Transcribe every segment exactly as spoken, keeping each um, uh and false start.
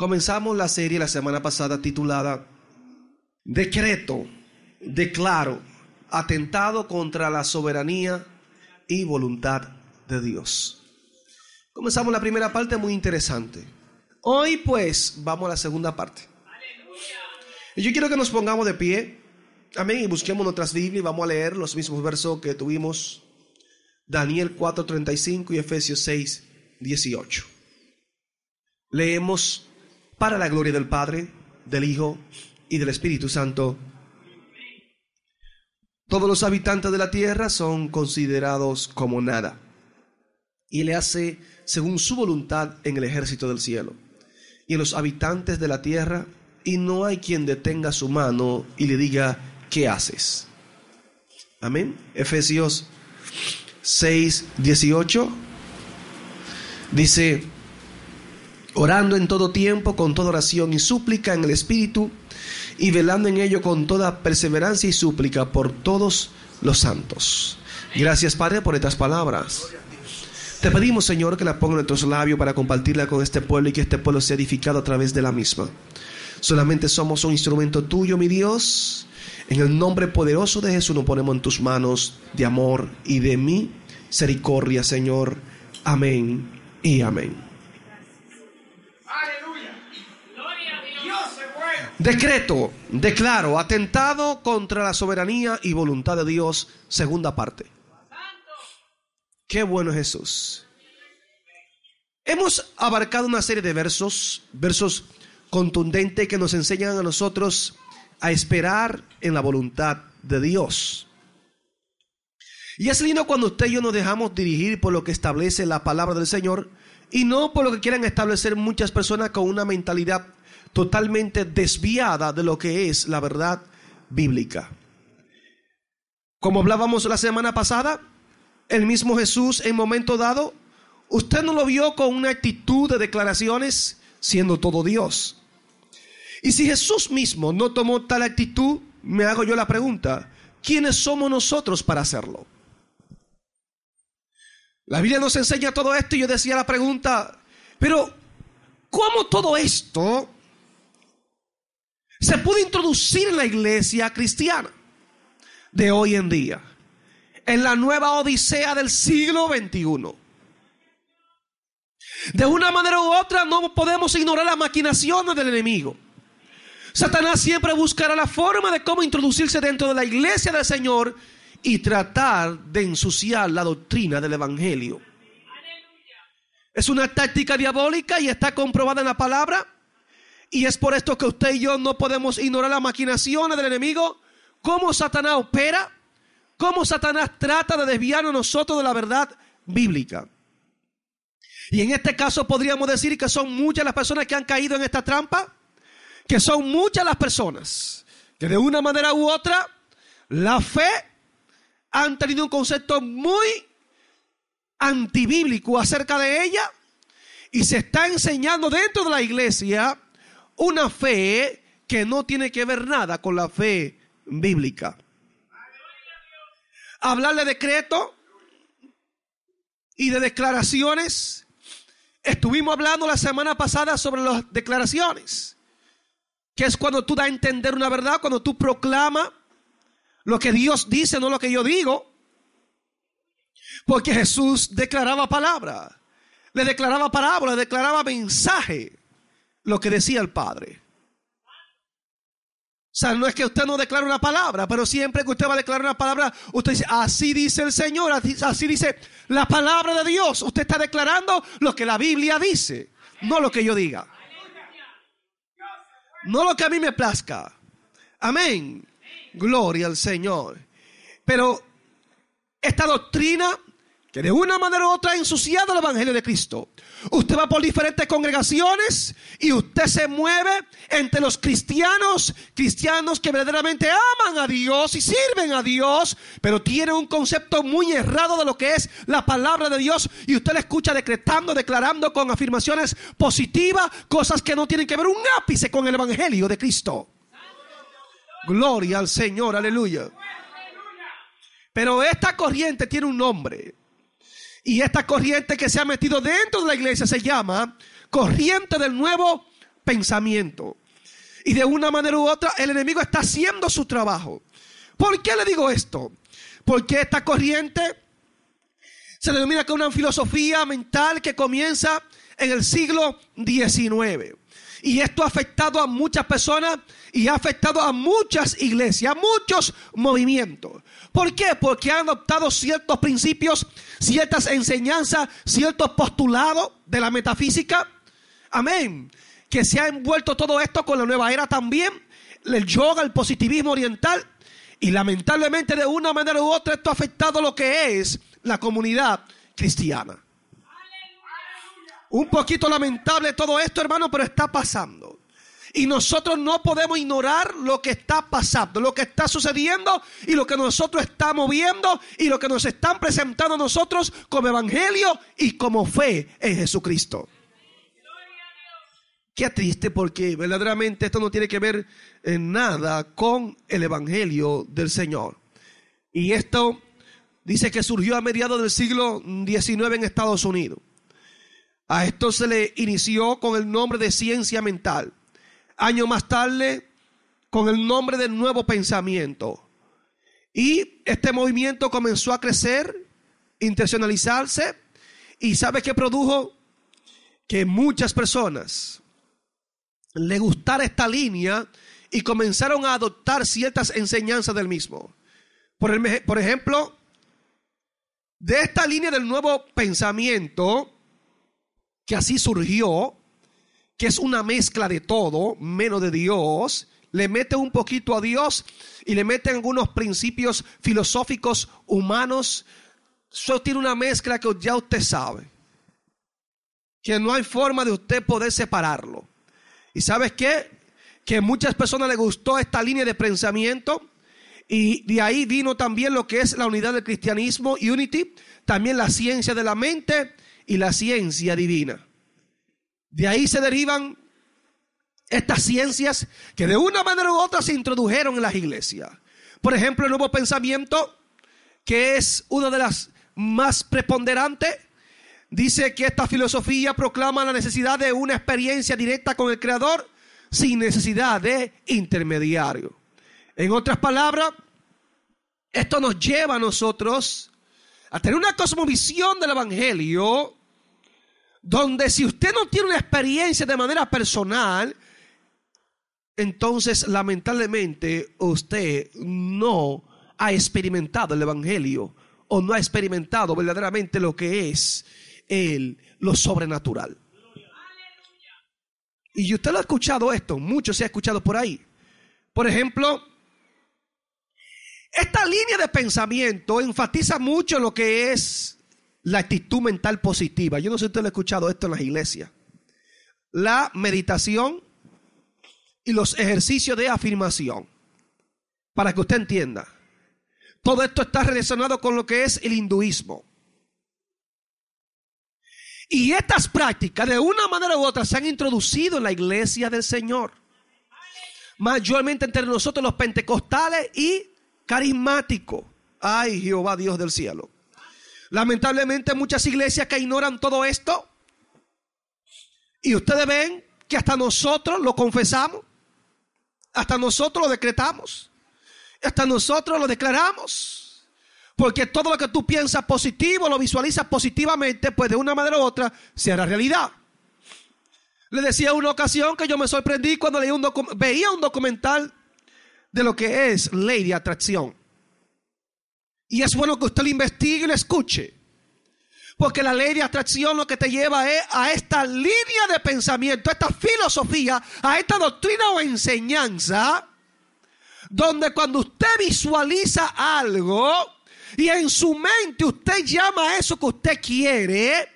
Comenzamos la serie la semana pasada titulada Decreto, declaro, atentado contra la soberanía y voluntad de Dios. Comenzamos la primera parte muy interesante. Hoy pues vamos a la segunda parte. Y yo quiero que nos pongamos de pie, amén, y busquemos nuestras Biblias y vamos a leer los mismos versos que tuvimos, Daniel cuatro treinta y cinco y Efesios seis dieciocho. Leemos para la gloria del Padre, del Hijo y del Espíritu Santo. Todos los habitantes de la tierra son considerados como nada, y le hace según su voluntad en el ejército del cielo y en los habitantes de la tierra, y no hay quien detenga su mano y le diga, ¿qué haces? Amén. Efesios seis dieciocho dice, orando en todo tiempo con toda oración y súplica en el Espíritu, y velando en ello con toda perseverancia y súplica por todos los santos. Gracias, Padre, por estas palabras. Te pedimos, Señor, que la ponga en nuestros labios para compartirla con este pueblo y que este pueblo sea edificado a través de la misma. Solamente somos un instrumento tuyo, mi Dios. En el nombre poderoso de Jesús nos ponemos en tus manos de amor y de misericordia, Señor. Amén y amén. Decreto, declaro, atentado contra la soberanía y voluntad de Dios, segunda parte. Qué bueno Jesús. Hemos abarcado una serie de versos, versos contundentes que nos enseñan a nosotros a esperar en la voluntad de Dios. Y es lindo cuando usted y yo nos dejamos dirigir por lo que establece la palabra del Señor y no por lo que quieran establecer muchas personas con una mentalidad totalmente desviada de lo que es la verdad bíblica. Como hablábamos la semana pasada, el mismo Jesús en momento dado, usted no lo vio con una actitud de declaraciones siendo todo Dios. Y si Jesús mismo no tomó tal actitud, me hago yo la pregunta, ¿quiénes somos nosotros para hacerlo? La Biblia nos enseña todo esto y yo decía la pregunta, pero ¿cómo todo esto se puede introducir en la iglesia cristiana de hoy en día, en la nueva odisea del siglo veintiuno? De una manera u otra no podemos ignorar las maquinaciones del enemigo. Satanás siempre buscará la forma de cómo introducirse dentro de la iglesia del Señor y tratar de ensuciar la doctrina del evangelio. Es una táctica diabólica y está comprobada en la palabra. Y es por esto que usted y yo no podemos ignorar las maquinaciones del enemigo, cómo Satanás opera, cómo Satanás trata de desviarnos nosotros de la verdad bíblica. Y en este caso podríamos decir que son muchas las personas que han caído en esta trampa, que son muchas las personas que de una manera u otra, la fe han tenido un concepto muy antibíblico acerca de ella y se está enseñando dentro de la iglesia una fe que no tiene que ver nada con la fe bíblica. Hablar de decreto y de declaraciones. Estuvimos hablando la semana pasada sobre las declaraciones, que es cuando tú das a entender una verdad, cuando tú proclamas lo que Dios dice, no lo que yo digo. Porque Jesús declaraba palabra, le declaraba parábola, le declaraba mensaje, lo que decía el Padre. O sea, no es que usted no declare una palabra, pero siempre que usted va a declarar una palabra, usted dice, así dice el Señor, así, así dice la palabra de Dios. Usted está declarando lo que la Biblia dice, no lo que yo diga, no lo que a mí me plazca. Amén. Gloria al Señor. Pero esta doctrina, que de una manera u otra ha ensuciado el evangelio de Cristo. Usted va por diferentes congregaciones y usted se mueve entre los cristianos, cristianos que verdaderamente aman a Dios y sirven a Dios, pero tienen un concepto muy errado de lo que es la palabra de Dios y usted la escucha decretando, declarando con afirmaciones positivas, cosas que no tienen que ver un ápice con el evangelio de Cristo. Gloria al Señor, aleluya. Pero esta corriente tiene un nombre. Y esta corriente que se ha metido dentro de la iglesia se llama corriente del nuevo pensamiento. Y de una manera u otra, el enemigo está haciendo su trabajo. ¿Por qué le digo esto? Porque esta corriente se denomina como una filosofía mental que comienza en el siglo diecinueve. Y esto ha afectado a muchas personas y ha afectado a muchas iglesias, a muchos movimientos. ¿Por qué? Porque han adoptado ciertos principios, ciertas enseñanzas, ciertos postulados de la metafísica. Amén. Que se ha envuelto todo esto con la nueva era también, el yoga, el positivismo oriental. Y lamentablemente de una manera u otra esto ha afectado lo que es la comunidad cristiana. Un poquito lamentable todo esto, hermano, pero está pasando. Y nosotros no podemos ignorar lo que está pasando, lo que está sucediendo y lo que nosotros estamos viendo y lo que nos están presentando nosotros como evangelio y como fe en Jesucristo. Qué triste, porque verdaderamente esto no tiene que ver en nada con el evangelio del Señor. Y esto dice que surgió a mediados del siglo diecinueve en Estados Unidos. A esto se le inició con el nombre de ciencia mental. Años más tarde, con el nombre del nuevo pensamiento. Y este movimiento comenzó a crecer, internacionalizarse. ¿Y sabe qué produjo? Que muchas personas le gustara esta línea y comenzaron a adoptar ciertas enseñanzas del mismo. Por, el, por ejemplo, de esta línea del nuevo pensamiento, que así surgió, que es una mezcla de todo, menos de Dios, le meten un poquito a Dios y le meten algunos principios filosóficos humanos. Eso tiene una mezcla que ya usted sabe, que no hay forma de usted poder separarlo. ¿Y sabes qué? Que a muchas personas les gustó esta línea de pensamiento y de ahí vino también lo que es la unidad del cristianismo, Unity, también la ciencia de la mente y la ciencia divina. De ahí se derivan estas ciencias que de una manera u otra se introdujeron en las iglesias. Por ejemplo, el nuevo pensamiento, que es una de las más preponderantes, dice que esta filosofía proclama la necesidad de una experiencia directa con el Creador sin necesidad de intermediario. En otras palabras, esto nos lleva a nosotros a tener una cosmovisión del evangelio, donde si usted no tiene una experiencia de manera personal, entonces lamentablemente usted no ha experimentado el evangelio o no ha experimentado verdaderamente lo que es el, lo sobrenatural. Y usted lo ha escuchado esto, mucho se ha escuchado por ahí. Por ejemplo, esta línea de pensamiento enfatiza mucho lo que es la actitud mental positiva. Yo no sé si usted lo ha escuchado esto en las iglesias. La meditación y los ejercicios de afirmación. Para que usted entienda, todo esto está relacionado con lo que es el hinduismo. Y estas prácticas de una manera u otra se han introducido en la iglesia del Señor. Mayormente entre nosotros los pentecostales y carismáticos. Ay, Jehová Dios del cielo. Lamentablemente muchas iglesias que ignoran todo esto. Y ustedes ven que hasta nosotros lo confesamos. Hasta nosotros lo decretamos. Hasta nosotros lo declaramos. Porque todo lo que tú piensas positivo, lo visualizas positivamente, pues de una manera u otra se hará realidad. Le decía una ocasión que yo me sorprendí cuando leí un docu- veía un documental de lo que es ley de atracción. Y es bueno que usted lo investigue y lo escuche. Porque la ley de atracción lo que te lleva es a esta línea de pensamiento, a esta filosofía, a esta doctrina o enseñanza, donde cuando usted visualiza algo y en su mente usted llama a eso que usted quiere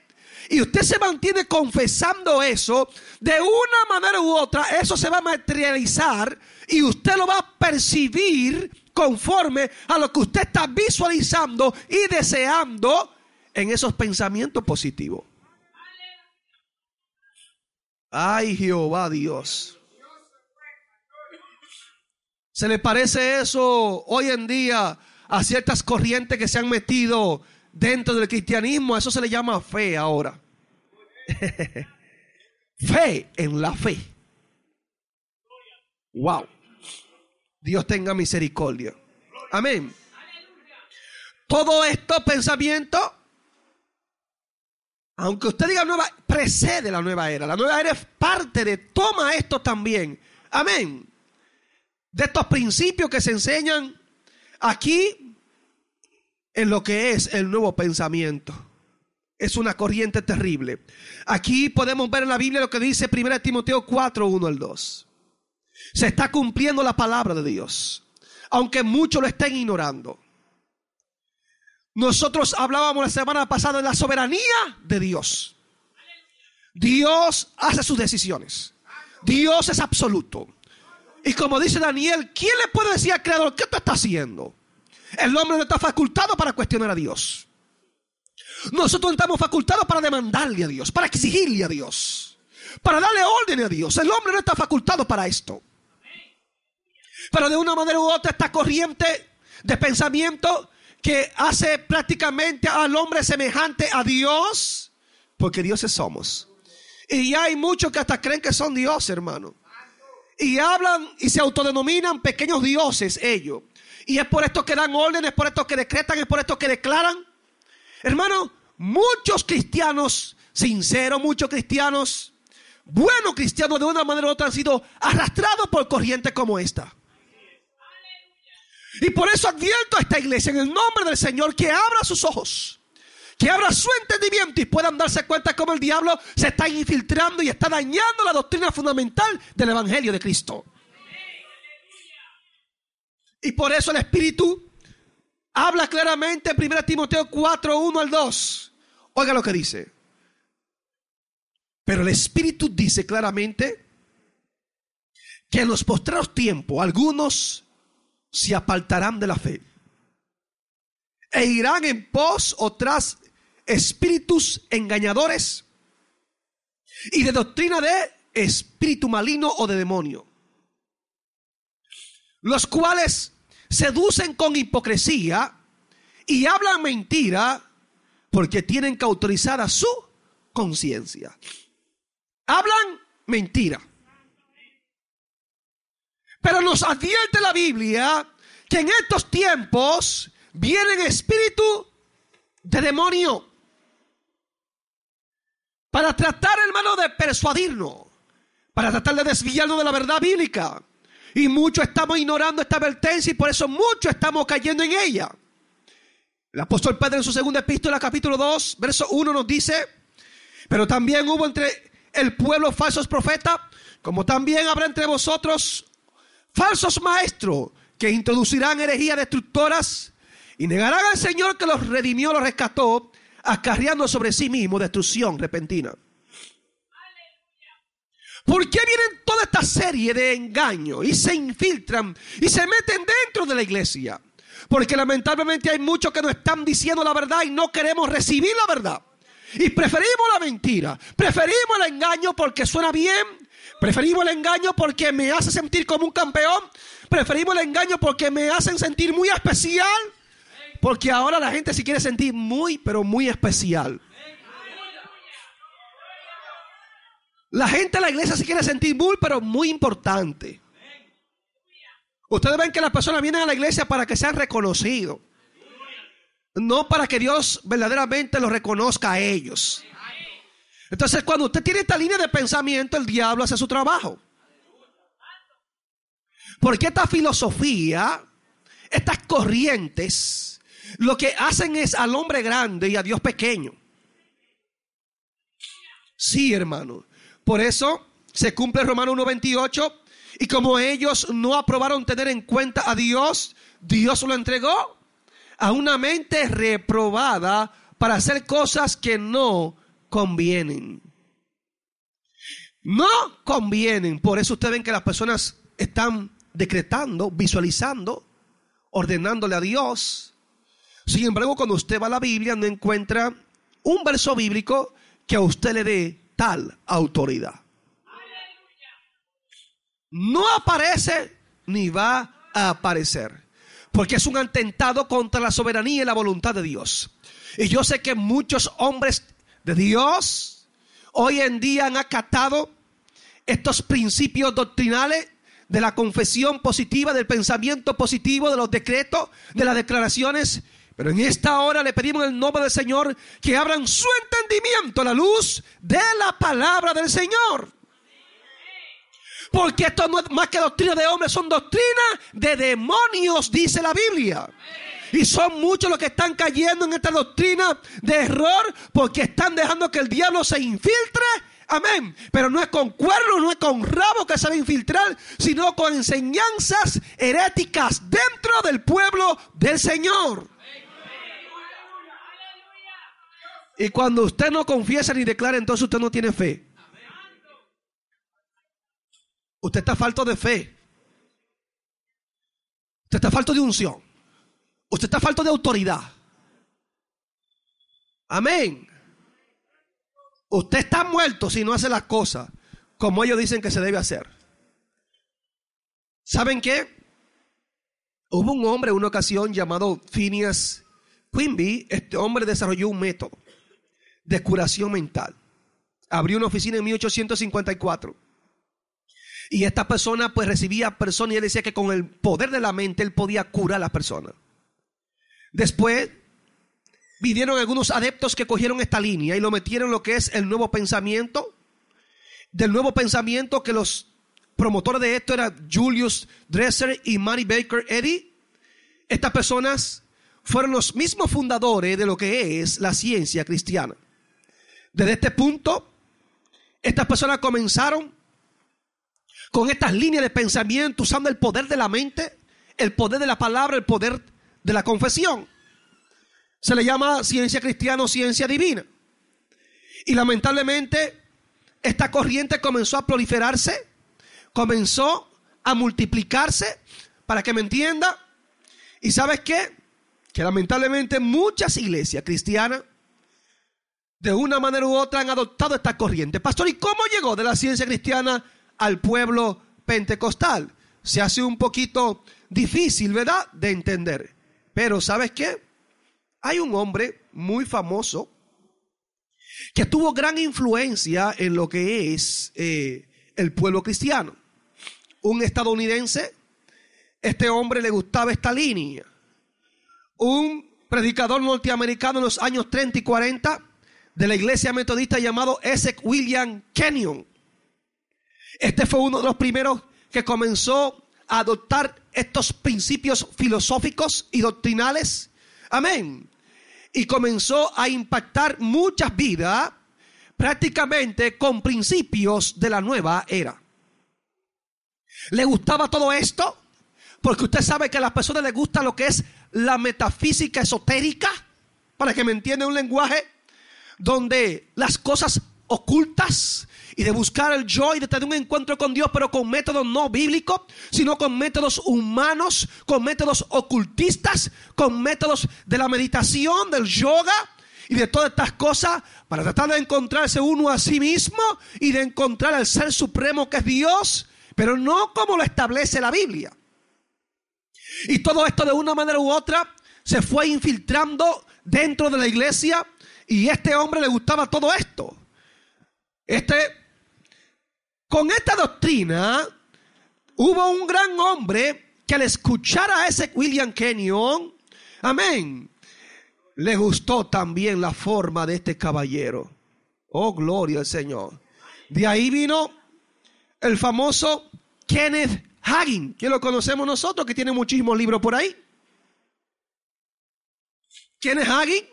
y usted se mantiene confesando eso, de una manera u otra eso se va a materializar y usted lo va a percibir conforme a lo que usted está visualizando y deseando en esos pensamientos positivos. Ay, Jehová Dios. ¿Se le parece eso hoy en día a ciertas corrientes que se han metido dentro del cristianismo? Eso se le llama fe ahora. Fe en la fe. Wow. Dios tenga misericordia. Amén. Todo esto, pensamiento, aunque usted diga nueva, precede la nueva era. La nueva era es parte de, toma esto también. Amén. De estos principios que se enseñan aquí en lo que es el nuevo pensamiento. Es una corriente terrible. Aquí podemos ver en la Biblia lo que dice primera de Timoteo cuatro, uno al dos. Se está cumpliendo la palabra de Dios, aunque muchos lo estén ignorando. Nosotros hablábamos la semana pasada de la soberanía de Dios. Dios hace sus decisiones. Dios es absoluto. Y como dice Daniel, ¿quién le puede decir al Creador qué tú estás haciendo? El hombre no está facultado para cuestionar a Dios. Nosotros estamos facultados para demandarle a Dios, para exigirle a Dios, para darle orden a Dios. El hombre no está facultado para esto. Pero de una manera u otra, esta corriente de pensamiento que hace prácticamente al hombre semejante a Dios, porque dioses somos. Y hay muchos que hasta creen que son dioses, hermano. Y hablan y se autodenominan pequeños dioses ellos. Y es por esto que dan órdenes, es por esto que decretan, es por esto que declaran. Hermano, muchos cristianos sinceros, muchos cristianos, buenos cristianos de una manera u otra han sido arrastrados por corrientes como esta. Y por eso advierto a esta iglesia en el nombre del Señor que abra sus ojos, que abra su entendimiento y puedan darse cuenta cómo el diablo se está infiltrando y está dañando la doctrina fundamental del Evangelio de Cristo. Y por eso el Espíritu habla claramente en primera de Timoteo cuatro, uno al dos. Oiga lo que dice. Pero el Espíritu dice claramente que en los postreros tiempos algunos se apartarán de la fe e irán en pos o tras espíritus engañadores y de doctrina de espíritu maligno o de demonio, los cuales seducen con hipocresía y hablan mentira porque tienen cauterizada su conciencia. Hablan mentira. Pero nos advierte la Biblia que en estos tiempos vienen espíritus de demonio para tratar, hermano, de persuadirnos, para tratar de desviarnos de la verdad bíblica. Y muchos estamos ignorando esta advertencia y por eso muchos estamos cayendo en ella. El apóstol Pedro en su segunda epístola, capítulo dos, verso uno, nos dice: pero también hubo entre el pueblo falsos profetas, como también habrá entre vosotros falsos maestros que introducirán herejías destructoras y negarán al Señor que los redimió, los rescató, acarreando sobre sí mismo destrucción repentina. ¿Por qué vienen toda esta serie de engaños y se infiltran y se meten dentro de la iglesia? Porque lamentablemente hay muchos que no están diciendo la verdad y no queremos recibir la verdad. Y preferimos la mentira, preferimos el engaño porque suena bien. Preferimos el engaño porque me hace sentir como un campeón. Preferimos el engaño porque me hacen sentir muy especial. Porque ahora la gente se quiere sentir muy, pero muy especial. La gente de la iglesia se quiere sentir muy, pero muy importante. Ustedes ven que las personas vienen a la iglesia para que sean reconocidos. No para que Dios verdaderamente los reconozca a ellos. Entonces, cuando usted tiene esta línea de pensamiento, el diablo hace su trabajo. Porque esta filosofía, estas corrientes, lo que hacen es al hombre grande y a Dios pequeño. Sí, hermano. Por eso se cumple Romanos uno veintiocho. Y como ellos no aprobaron tener en cuenta a Dios, Dios lo entregó a una mente reprobada para hacer cosas que no convienen. No convienen. Por eso ustedes ven que las personas están decretando, visualizando, ordenándole a Dios. Sin embargo, cuando usted va a la Biblia, no encuentra un verso bíblico que a usted le dé tal autoridad. No aparece ni va a aparecer. Porque es un atentado contra la soberanía y la voluntad de Dios. Y yo sé que muchos hombres de Dios hoy en día han acatado estos principios doctrinales de la confesión positiva, del pensamiento positivo, de los decretos, de las declaraciones. Pero en esta hora le pedimos en el nombre del Señor que abran su entendimiento a la luz de la palabra del Señor. Porque esto no es más que doctrina de hombres, son doctrinas de demonios, dice la Biblia. Y son muchos los que están cayendo en esta doctrina de error porque están dejando que el diablo se infiltre. Amén. Pero no es con cuernos, no es con rabos que se va a infiltrar, sino con enseñanzas heréticas dentro del pueblo del Señor. Y cuando usted no confiesa ni declara, entonces usted no tiene fe. Usted está falto de fe. Usted está falto de unción. Usted está falto de autoridad. Amén. Usted está muerto si no hace las cosas como ellos dicen que se debe hacer. ¿Saben qué? Hubo un hombre en una ocasión llamado Phineas Quimby. Este hombre desarrolló un método de curación mental. Abrió una oficina en mil ochocientos cincuenta y cuatro. Y esta persona pues recibía personas y él decía que con el poder de la mente él podía curar a las personas. Después vinieron algunos adeptos que cogieron esta línea y lo metieron en lo que es el nuevo pensamiento. Del nuevo pensamiento, que los promotores de esto eran Julius Dresser y Mary Baker Eddy. Estas personas fueron los mismos fundadores de lo que es la ciencia cristiana. Desde este punto, estas personas comenzaron con estas líneas de pensamiento, usando el poder de la mente, el poder de la palabra, el poder de la confesión. Se le llama ciencia cristiana o ciencia divina. Y lamentablemente esta corriente comenzó a proliferarse, comenzó a multiplicarse, para que me entienda. ¿Y sabes qué? Que lamentablemente muchas iglesias cristianas de una manera u otra han adoptado esta corriente. Pastor, ¿y cómo llegó de la ciencia cristiana al pueblo pentecostal? Se hace un poquito difícil, ¿verdad?, de entender. Pero ¿sabes qué? Hay un hombre muy famoso que tuvo gran influencia en lo que es eh, el pueblo cristiano. Un estadounidense. Este hombre le gustaba esta línea. Un predicador norteamericano en los años treinta y cuarenta de la iglesia metodista llamado E. William Kenyon. Este fue uno de los primeros que comenzó a adoptar estos principios filosóficos y doctrinales. Amén. Y comenzó a impactar muchas vidas prácticamente con principios de la nueva era. ¿Le gustaba todo esto? Porque usted sabe que a las personas les gusta lo que es la metafísica esotérica, para que me entienda, un lenguaje donde las cosas ocultas y de buscar el yo y de tener un encuentro con Dios, pero con métodos no bíblicos, sino con métodos humanos, con métodos ocultistas, con métodos de la meditación, del yoga y de todas estas cosas, para tratar de encontrarse uno a sí mismo y de encontrar al ser supremo que es Dios, pero no como lo establece la Biblia. Y todo esto de una manera u otra se fue infiltrando dentro de la iglesia, y a este hombre le gustaba todo esto. Este, con esta doctrina, hubo un gran hombre que al escuchar a ese William Kenyon, amén, le gustó también la forma de este caballero. Oh, gloria al Señor. De ahí vino el famoso Kenneth Hagin, que lo conocemos nosotros, que tiene muchísimos libros por ahí. Kenneth Hagin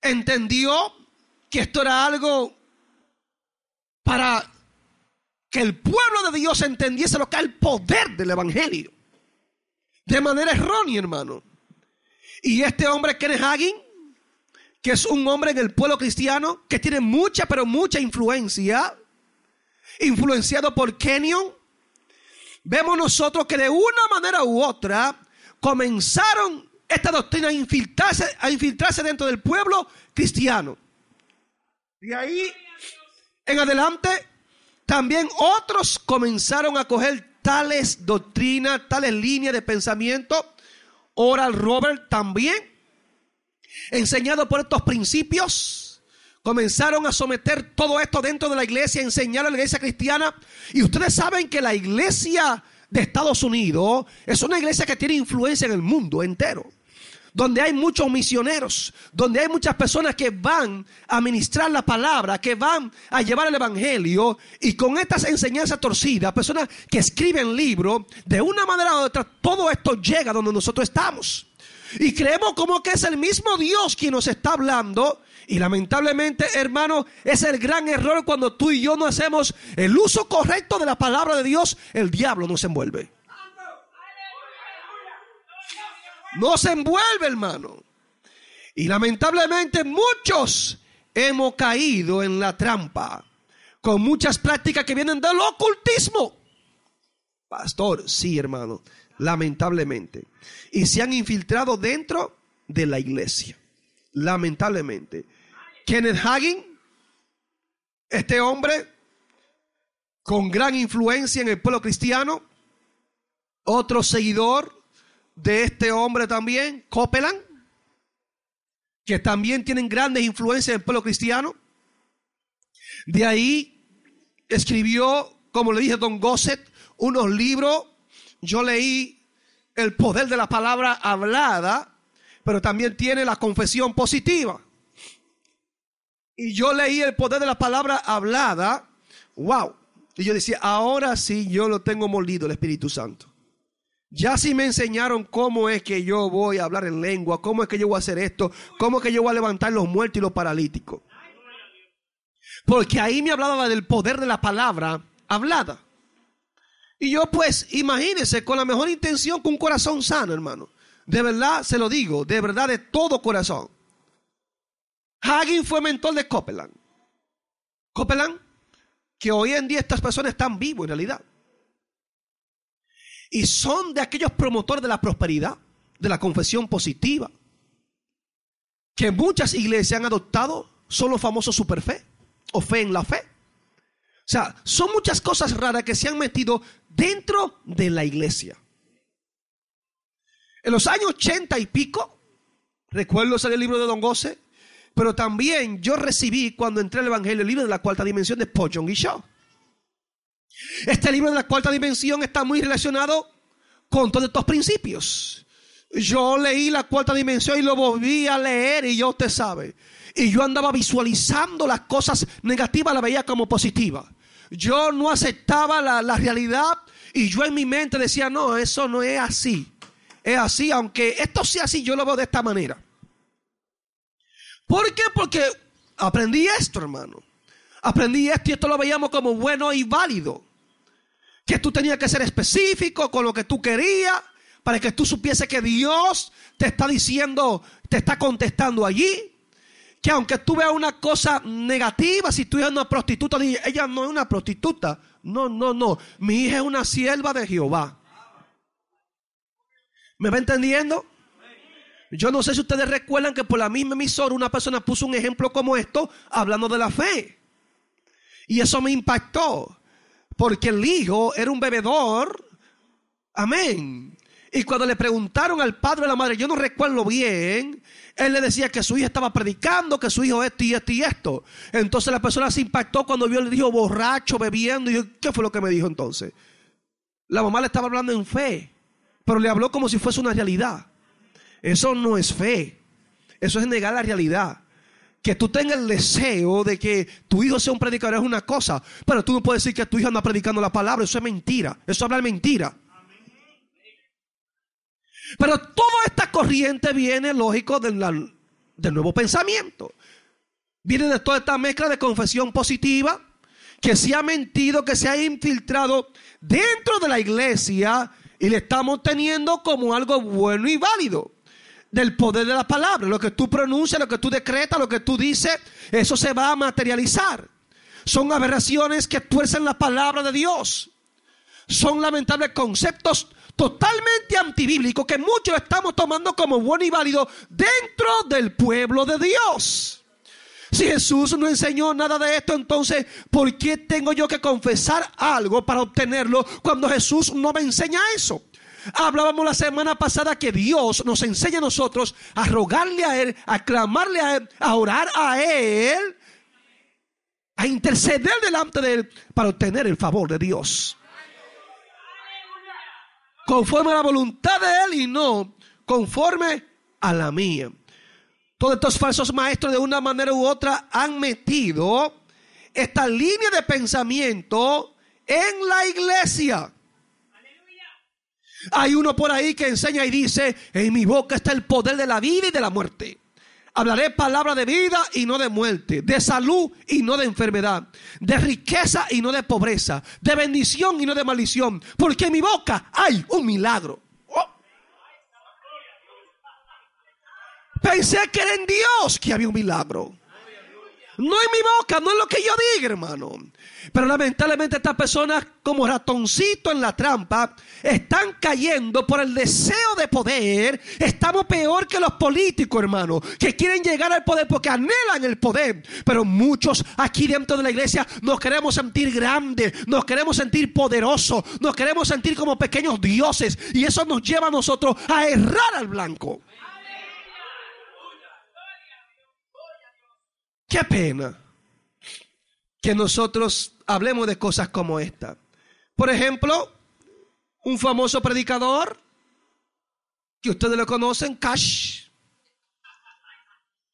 entendió que esto era algo para que el pueblo de Dios entendiese lo que es el poder del evangelio de manera errónea, hermano. Y este hombre, Kenneth Hagin, que es un hombre en el pueblo cristiano que tiene mucha, pero mucha influencia, influenciado por Kenyon, vemos nosotros que de una manera u otra comenzaron esta doctrina a infiltrarse, a infiltrarse dentro del pueblo cristiano. De ahí en adelante, también otros comenzaron a coger tales doctrinas, tales líneas de pensamiento. Oral Robert también, enseñado por estos principios, Comenzaron a someter todo esto dentro de la iglesia, a enseñar a la iglesia cristiana. Y ustedes saben que la iglesia de Estados Unidos es una iglesia que tiene influencia en el mundo entero, donde hay muchos misioneros, donde hay muchas personas que van a ministrar la palabra, que van a llevar el evangelio. Y con estas enseñanzas torcidas, personas que escriben libros, de una manera u otra, todo esto llega donde nosotros estamos. Y creemos como que es el mismo Dios quien nos está hablando. Y lamentablemente, hermano, es el gran error cuando tú y yo no hacemos el uso correcto de la palabra de Dios. El diablo nos envuelve. Nos envuelve, hermano. Y lamentablemente muchos hemos caído en la trampa con muchas prácticas que vienen del ocultismo. Pastor, sí, hermano, lamentablemente. Y se han infiltrado dentro de la iglesia, lamentablemente. Kenneth Hagin, este hombre con gran influencia en el pueblo cristiano, otro seguidor de este hombre también, Copeland, que también tienen grandes influencias en el pueblo cristiano. De ahí escribió, como le dije, Don Gosset, unos libros. Yo leí El Poder de la Palabra Hablada, pero también tiene La Confesión Positiva. Y yo leí El Poder de la Palabra Hablada. Wow. Y yo decía, ahora sí yo lo tengo molido, el Espíritu Santo. Ya sí me enseñaron cómo es que yo voy a hablar en lengua, cómo es que yo voy a hacer esto, cómo es que yo voy a levantar los muertos y los paralíticos. Porque ahí me hablaba del poder de la palabra hablada. Y yo, pues, imagínense, con la mejor intención, con un corazón sano, hermano. De verdad, se lo digo, de verdad, de todo corazón. Hagin fue mentor de Copeland. Copeland, que hoy en día estas personas están vivos en realidad. Y son de aquellos promotores de la prosperidad, de la confesión positiva, que muchas iglesias han adoptado. Son los famosos superfe o fe en la fe. O sea, son muchas cosas raras que se han metido dentro de la iglesia. En los años ochenta y pico, recuerdo salir el libro de Don Gosset, pero también yo recibí, cuando entré al evangelio, el libro de la cuarta dimensión de Pochon y Shaw. Este libro de la cuarta dimensión está muy relacionado con todos estos principios. Yo leí la cuarta dimensión y lo volví a leer, y ya usted sabe. Y yo andaba visualizando las cosas negativas, las veía como positivas. Yo no aceptaba la, la realidad, y yo en mi mente decía, no, eso no es así. Es así, aunque esto sea así, yo lo veo de esta manera. ¿Por qué? Porque aprendí esto, hermano. Aprendí esto y esto lo veíamos como bueno y válido. Que tú tenías que ser específico con lo que tú querías para que tú supieses que Dios te está diciendo, te está contestando allí. Que aunque tú veas una cosa negativa, si tú eres una prostituta, dices, ella no es una prostituta. No, no, no. Mi hija es una sierva de Jehová. ¿Me va entendiendo? Yo no sé si ustedes recuerdan que por la misma emisora una persona puso un ejemplo como esto hablando de la fe. Y eso me impactó. Porque el hijo era un bebedor. Amén. Y cuando le preguntaron al padre y la madre, yo no recuerdo bien, él le decía que su hijo estaba predicando, que su hijo esto y esto y esto. Entonces la persona se impactó cuando vio al hijo borracho, bebiendo. Y yo, ¿qué fue lo que me dijo entonces? La mamá le estaba hablando en fe, pero le habló como si fuese una realidad. Eso no es fe. Eso es negar la realidad. Que tú tengas el deseo de que tu hijo sea un predicador es una cosa, pero tú no puedes decir que tu hijo anda predicando la palabra. Eso es mentira. Eso es hablar mentira. Pero toda esta corriente viene, lógico, del, del nuevo pensamiento. Viene de toda esta mezcla de confesión positiva que se ha mentido, que se ha infiltrado dentro de la iglesia y le estamos teniendo como algo bueno y válido. Del poder de la palabra, lo que tú pronuncias, lo que tú decretas, lo que tú dices, eso se va a materializar. Son aberraciones que tuercen la palabra de Dios. Son lamentables conceptos totalmente antibíblicos que muchos estamos tomando como bueno y válido dentro del pueblo de Dios. Si Jesús no enseñó nada de esto, entonces, ¿por qué tengo yo que confesar algo para obtenerlo cuando Jesús no me enseña eso? Hablábamos la semana pasada que Dios nos enseña a nosotros a rogarle a Él, a clamarle a Él, a orar a Él a interceder delante de Él para obtener el favor de Dios, conforme a la voluntad de Él y no conforme a la mía. Todos estos falsos maestros de una manera u otra han metido esta línea de pensamiento en la iglesia. Hay uno por ahí que enseña y dice: en mi boca está el poder de la vida y de la muerte. Hablaré palabra de vida y no de muerte, de salud y no de enfermedad, de riqueza y no de pobreza, de bendición y no de maldición, porque en mi boca hay un milagro. Oh. Pensé que era en Dios que había un milagro. No en mi boca, no es lo que yo diga, hermano. Pero lamentablemente estas personas, como ratoncitos en la trampa, están cayendo por el deseo de poder. Estamos peor que los políticos, hermano, que quieren llegar al poder porque anhelan el poder. Pero muchos aquí dentro de la iglesia nos queremos sentir grandes, nos queremos sentir poderosos, nos queremos sentir como pequeños dioses. Y eso nos lleva a nosotros a errar al blanco. Qué pena que nosotros hablemos de cosas como esta. Por ejemplo, un famoso predicador que ustedes lo conocen, Cash.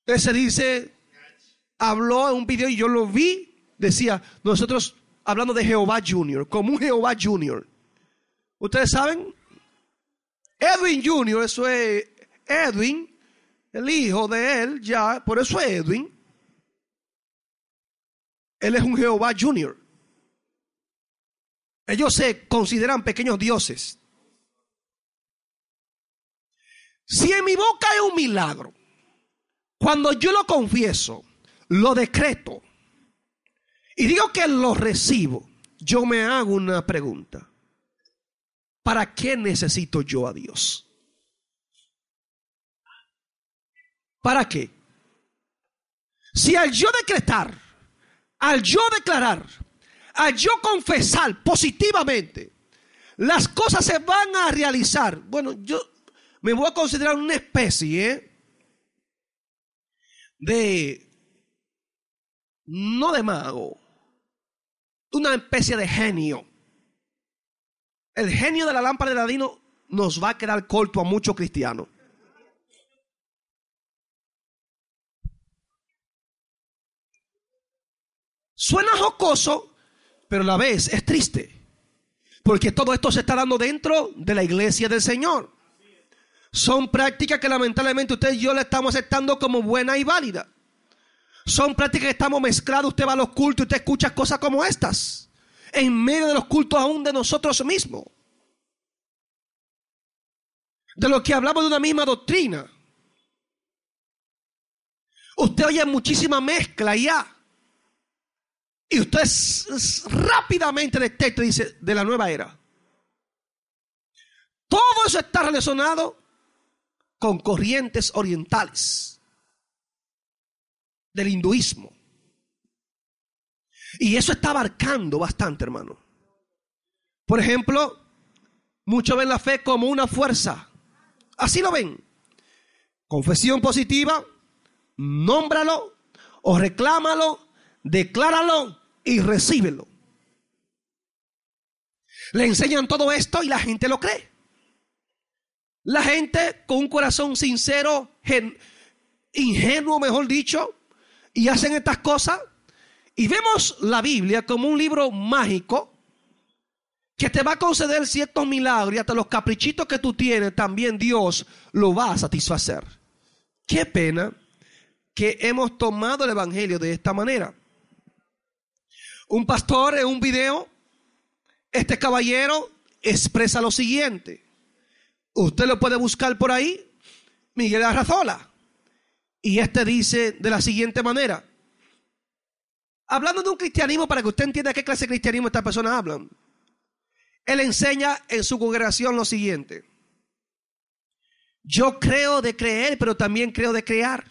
Ese dice, habló en un video y yo lo vi, decía, nosotros hablando de Jehová Junior, como un Jehová Junior. ¿Ustedes saben? Edwin Junior, eso es Edwin, el hijo de él ya, por eso es Edwin. Él es un Jehová Junior. Ellos se consideran pequeños dioses. Si en mi boca hay un milagro, cuando yo lo confieso, lo decreto y digo que lo recibo, yo me hago una pregunta. ¿Para qué necesito yo a Dios? ¿Para qué? Si al yo decretar, al yo declarar, al yo confesar positivamente, las cosas se van a realizar. Bueno, yo me voy a considerar una especie ¿eh? de, no de mago, una especie de genio. El genio de la lámpara de Aladino nos va a quedar corto a muchos cristianos. Suena jocoso, pero a la vez es triste, porque todo esto se está dando dentro de la iglesia del Señor. Son prácticas que lamentablemente usted y yo le estamos aceptando como buena y válida. Son prácticas que estamos mezclados. Usted va a los cultos y usted escucha cosas como estas, en medio de los cultos aún de nosotros mismos, de los que hablamos de una misma doctrina. Usted oye muchísima mezcla ya. Y usted es, es, rápidamente detecta y dice, de la nueva era. Todo eso está relacionado con corrientes orientales del hinduismo. Y eso está abarcando bastante, hermano. Por ejemplo, muchos ven la fe como una fuerza. Así lo ven. Confesión positiva, nómbralo o reclámalo. Decláralo y recíbelo. Le enseñan todo esto y la gente lo cree. La gente con un corazón sincero, gen, ingenuo mejor dicho, y hacen estas cosas. Y vemos la Biblia como un libro mágico que te va a conceder ciertos milagros y hasta los caprichitos que tú tienes también Dios lo va a satisfacer. Qué pena que hemos tomado el evangelio de esta manera. Un pastor en un video, este caballero expresa lo siguiente. Usted lo puede buscar por ahí, Miguel Arrazola. Y este dice de la siguiente manera. Hablando de un cristianismo para que usted entienda qué clase de cristianismo estas personas hablan. Él enseña en su congregación lo siguiente. Yo creo de creer, pero también creo de crear.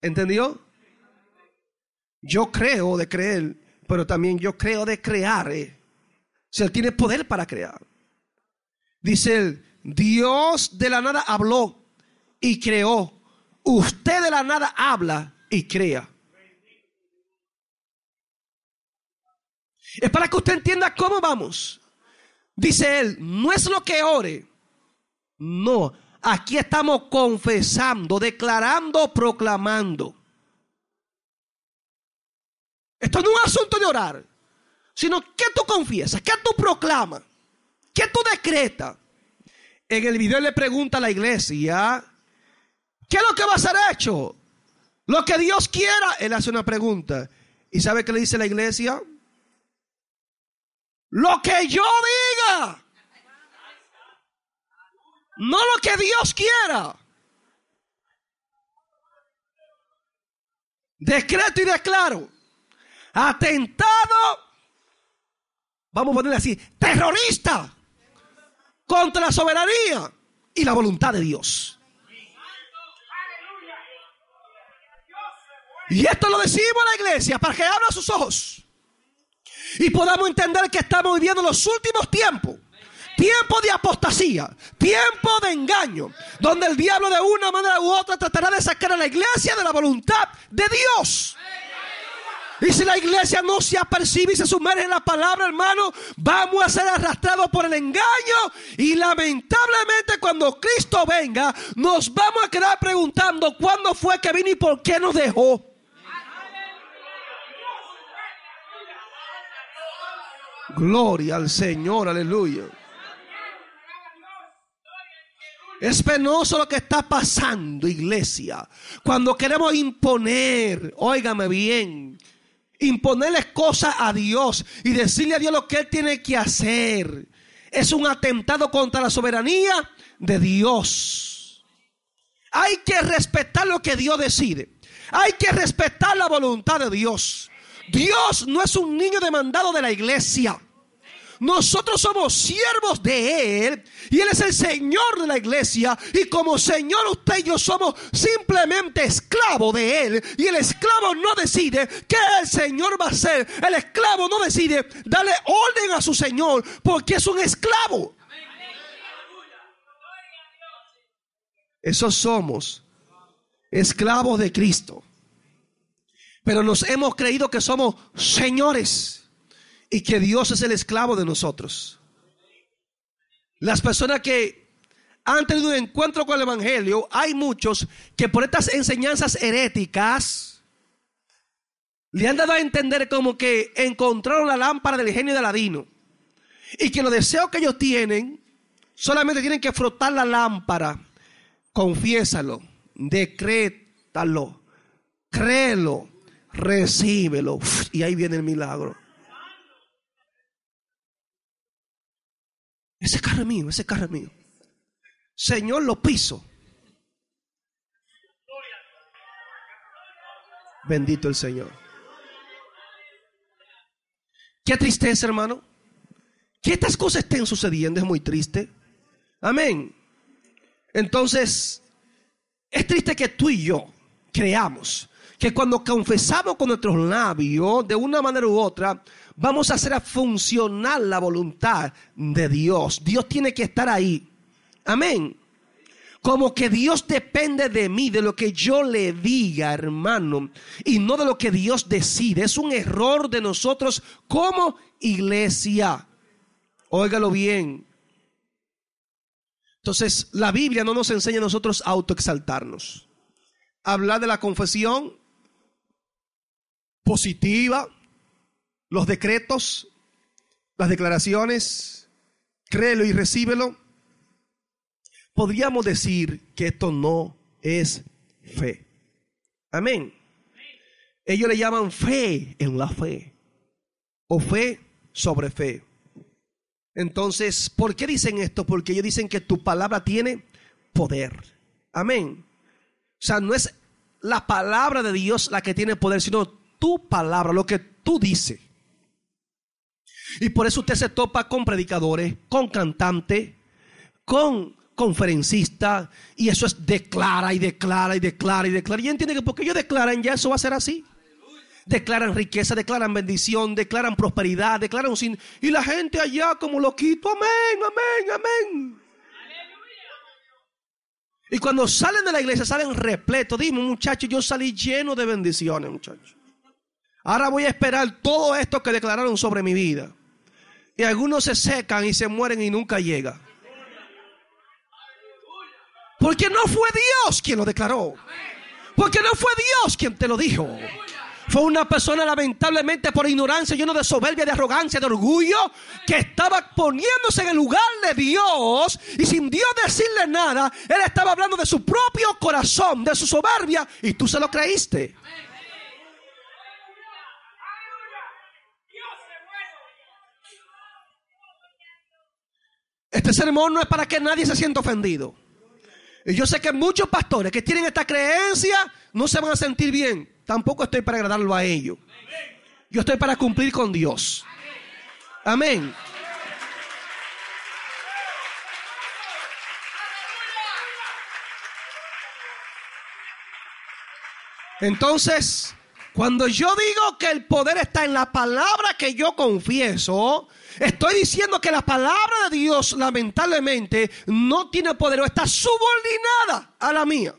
¿Entendió? Yo creo de creer, pero también yo creo de crear. Eh. O sea, él tiene poder para crear. Dice él, Dios de la nada habló y creó. Usted de la nada habla y crea. Es para que usted entienda cómo vamos. Dice él, no es lo que ore. No, aquí estamos confesando, declarando, proclamando. Esto no es un asunto de orar, sino que tú confiesas, que tú proclamas, que tú decretas. En el video le pregunta a la iglesia, ¿qué es lo que va a ser hecho? Lo que Dios quiera. Él hace una pregunta. ¿Y sabe qué le dice la iglesia? Lo que yo diga. No lo que Dios quiera. Decreto y declaro. Atentado. Vamos a ponerle así. Terrorista. Contra la soberanía y la voluntad de Dios. Y esto lo decimos a la iglesia para que abra sus ojos y podamos entender que estamos viviendo los últimos tiempos. Tiempo de apostasía, tiempo de engaño, donde el diablo de una manera u otra tratará de sacar a la iglesia de la voluntad de Dios. Y si la iglesia no se apercibe y se sumerge en la palabra, hermano, vamos a ser arrastrados por el engaño. Y lamentablemente cuando Cristo venga, nos vamos a quedar preguntando cuándo fue que vino y por qué nos dejó. Gloria al Señor, aleluya. Es penoso lo que está pasando, iglesia. Cuando queremos imponer, óigame bien, imponerles cosas a Dios y decirle a Dios lo que Él tiene que hacer, es un atentado contra la soberanía de Dios. Hay que respetar lo que Dios decide. Hay que respetar la voluntad de Dios. Dios no es un niño demandado de la iglesia. Nosotros somos siervos de Él y Él es el Señor de la iglesia. Y como Señor, usted y yo somos simplemente esclavos de Él. Y el esclavo no decide qué el Señor va a hacer. El esclavo no decide darle orden a su Señor porque es un esclavo. Esos somos esclavos de Cristo. Pero nos hemos creído que somos señores. Y que Dios es el esclavo de nosotros. Las personas que han tenido un encuentro con el evangelio, hay muchos que por estas enseñanzas heréticas le han dado a entender como que encontraron la lámpara del genio de Aladino. Y que los deseos que ellos tienen, solamente tienen que frotar la lámpara. Confiésalo, decrétalo, créelo, recíbelo. Uf, y ahí viene el milagro. Ese carro es mío, ese carro es mío. Señor, lo piso. Bendito el Señor. Qué tristeza, hermano. Que estas cosas estén sucediendo es muy triste. Amén. Entonces, es triste que tú y yo creamos que cuando confesamos con nuestros labios, de una manera u otra, vamos a hacer a funcionar la voluntad de Dios. Dios tiene que estar ahí. Amén. Como que Dios depende de mí, de lo que yo le diga, hermano, y no de lo que Dios decide. Es un error de nosotros como iglesia. Óigalo bien. Entonces, la Biblia no nos enseña a nosotros a autoexaltarnos. Hablar de la confesión positiva, los decretos, las declaraciones, créelo y recíbelo. Podríamos decir que esto no es fe. Amén. Ellos le llaman fe en la fe o fe sobre fe. Entonces, ¿por qué dicen esto? Porque ellos dicen que tu palabra tiene poder. Amén. O sea, no es la palabra de Dios la que tiene poder, sino tu palabra, lo que tú dices. Y por eso usted se topa con predicadores, con cantantes, con conferencistas. Y eso es declara y declara y declara y declara. Y entiende que porque ellos declaran, ya eso va a ser así. Declaran riqueza, declaran bendición, declaran prosperidad, declaran sin. Y la gente allá como loquito, amén, amén, amén. Y cuando salen de la iglesia, salen repletos. Dime, muchacho, yo salí lleno de bendiciones, muchacho. Ahora voy a esperar todo esto que declararon sobre mi vida. Y algunos se secan y se mueren y nunca llega. Porque no fue Dios quien lo declaró. Porque no fue Dios quien te lo dijo. Fue una persona, lamentablemente, por ignorancia, lleno de soberbia, de arrogancia, de orgullo, que estaba poniéndose en el lugar de Dios, y sin Dios decirle nada, él estaba hablando de su propio corazón, de su soberbia, y tú se lo creíste. Este sermón no es para que nadie se sienta ofendido. Y yo sé que muchos pastores que tienen esta creencia no se van a sentir bien. Tampoco estoy para agradarlo a ellos. Yo estoy para cumplir con Dios. Amén. Entonces, cuando yo digo que el poder está en la palabra que yo confieso, estoy diciendo que la palabra de Dios, lamentablemente, no tiene poder o está subordinada a la mía.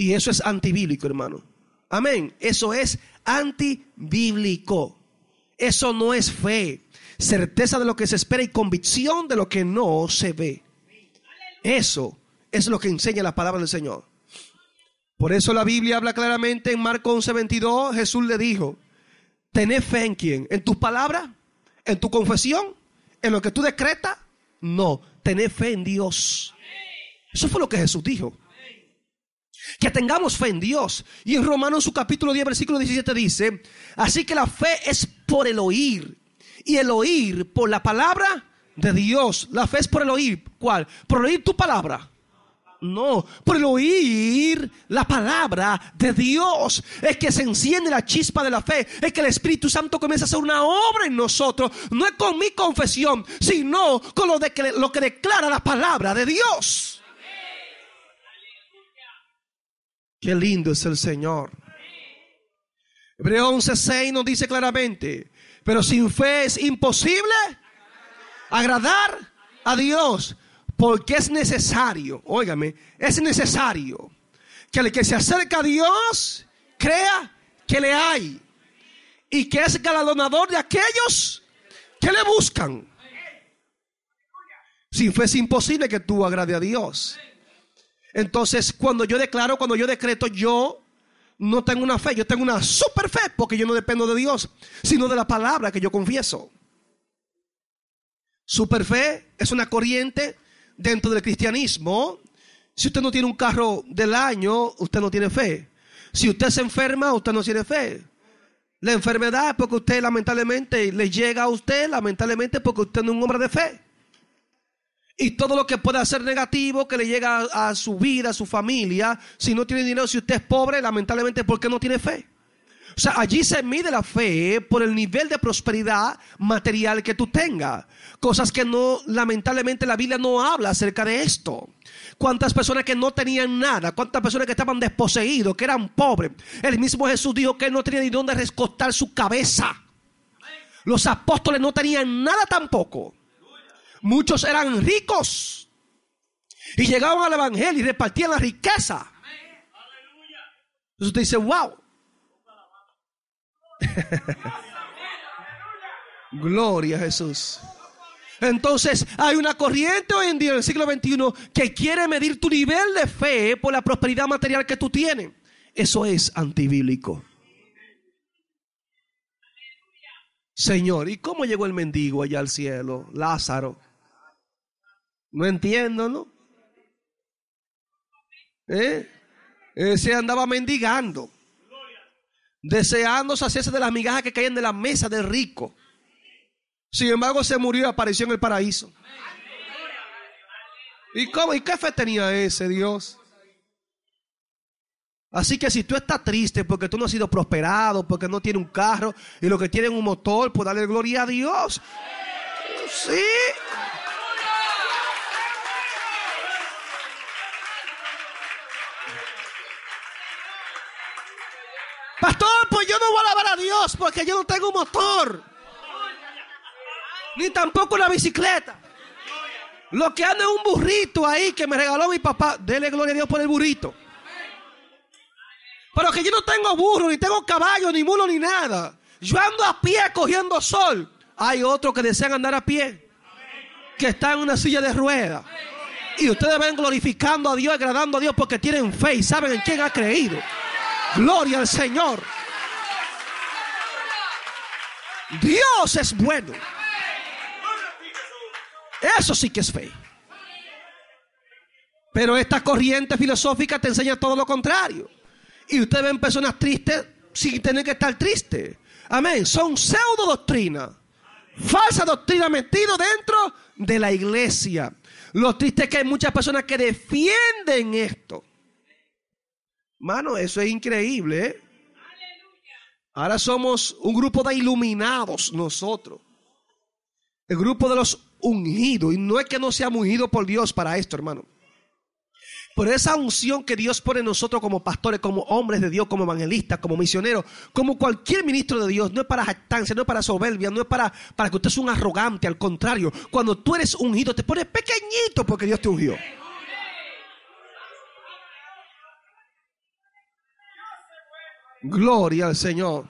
Y eso es antibíblico, hermano. Amén. Eso es antibíblico. Eso no es fe. Certeza de lo que se espera y convicción de lo que no se ve. Eso es lo que enseña la palabra del Señor. Por eso la Biblia habla claramente en Marcos once veintidós. Jesús le dijo, ¿tenés fe en quién? ¿En tus palabras? ¿En tu confesión? ¿En lo que tú decretas? No, tenés fe en Dios. Eso fue lo que Jesús dijo. Que tengamos fe en Dios. Y en Romanos, su capítulo diez, versículo diecisiete dice, así que la fe es por el oír, y el oír por la palabra de Dios. La fe es por el oír. ¿Cuál? ¿Por oír tu palabra? No, por el oír la palabra de Dios. Es que se enciende la chispa de la fe. Es que el Espíritu Santo comienza a hacer una obra en nosotros. No es con mi confesión, sino con lo, de que, lo que declara la palabra de Dios. Qué lindo es el Señor. Hebreos once seis nos dice claramente, pero sin fe es imposible agradar a Dios, porque es necesario, óigame, es necesario que el que se acerca a Dios crea que le hay y que es galardonador de aquellos que le buscan. Sin fe es imposible que tú agrades a Dios. Entonces, cuando yo declaro, cuando yo decreto, yo no tengo una fe, yo tengo una super fe, porque yo no dependo de Dios, sino de la palabra que yo confieso. Super fe es una corriente dentro del cristianismo. Si usted no tiene un carro del año, usted no tiene fe. Si usted se enferma, usted no tiene fe. La enfermedad es porque usted lamentablemente le llega a usted, lamentablemente porque usted no es un hombre de fe. Y todo lo que pueda ser negativo que le llega a, a su vida, a su familia, si no tiene dinero, si usted es pobre, lamentablemente, porque no tiene fe. O sea, allí se mide la fe por el nivel de prosperidad material que tú tengas. Cosas que no, lamentablemente, la Biblia no habla acerca de esto. Cuántas personas que no tenían nada, cuántas personas que estaban desposeídos, que eran pobres. El mismo Jesús dijo que él no tenía ni dónde recostar su cabeza. Los apóstoles no tenían nada tampoco. Muchos eran ricos y llegaban al evangelio y repartían la riqueza. Entonces usted dice, wow. Gloria a Jesús. Entonces hay una corriente hoy en día en el siglo veintiuno que quiere medir tu nivel de fe por la prosperidad material que tú tienes. Eso es antibíblico. Señor, ¿y cómo llegó el mendigo allá al cielo? Lázaro. No entiendo, ¿no? ¿Eh? Ese andaba mendigando, deseando saciarse de las migajas que caían de la mesa del rico. Sin embargo, se murió y apareció en el paraíso. ¿Y cómo? ¿Y qué fe tenía ese Dios? Así que si tú estás triste porque tú no has sido prosperado, porque no tienes un carro y lo que tienes es un motor, pues darle gloria a Dios. Sí. Pastor, pues yo no voy a alabar a Dios porque yo no tengo un motor. Ni tampoco una bicicleta. Lo que anda es un burrito ahí que me regaló mi papá. Dele gloria a Dios por el burrito. Pero que yo no tengo burro, ni tengo caballo, ni mulo, ni nada. Yo ando a pie cogiendo sol. Hay otros que desean andar a pie, que están en una silla de ruedas. Y ustedes ven glorificando a Dios, agradando a Dios, porque tienen fe y saben en quién ha creído. Gloria al Señor. Dios es bueno. Eso sí que es fe. Pero esta corriente filosófica te enseña todo lo contrario. Y ustedes ven personas tristes sin tener que estar tristes. Amén. Son pseudo doctrina. Falsa doctrina metida dentro de la iglesia. Lo triste es que hay muchas personas que defienden esto. Mano, eso es increíble, ¿eh? Ahora somos un grupo de iluminados nosotros. El grupo de los ungidos. Y no es que no seamos ungidos por Dios para esto, hermano. Pero esa unción que Dios pone en nosotros como pastores, como hombres de Dios, como evangelistas, como misioneros, como cualquier ministro de Dios, no es para jactancia, no es para soberbia, no es para, para que usted sea un arrogante. Al contrario, cuando tú eres ungido, te pones pequeñito porque Dios te ungió. Gloria al Señor.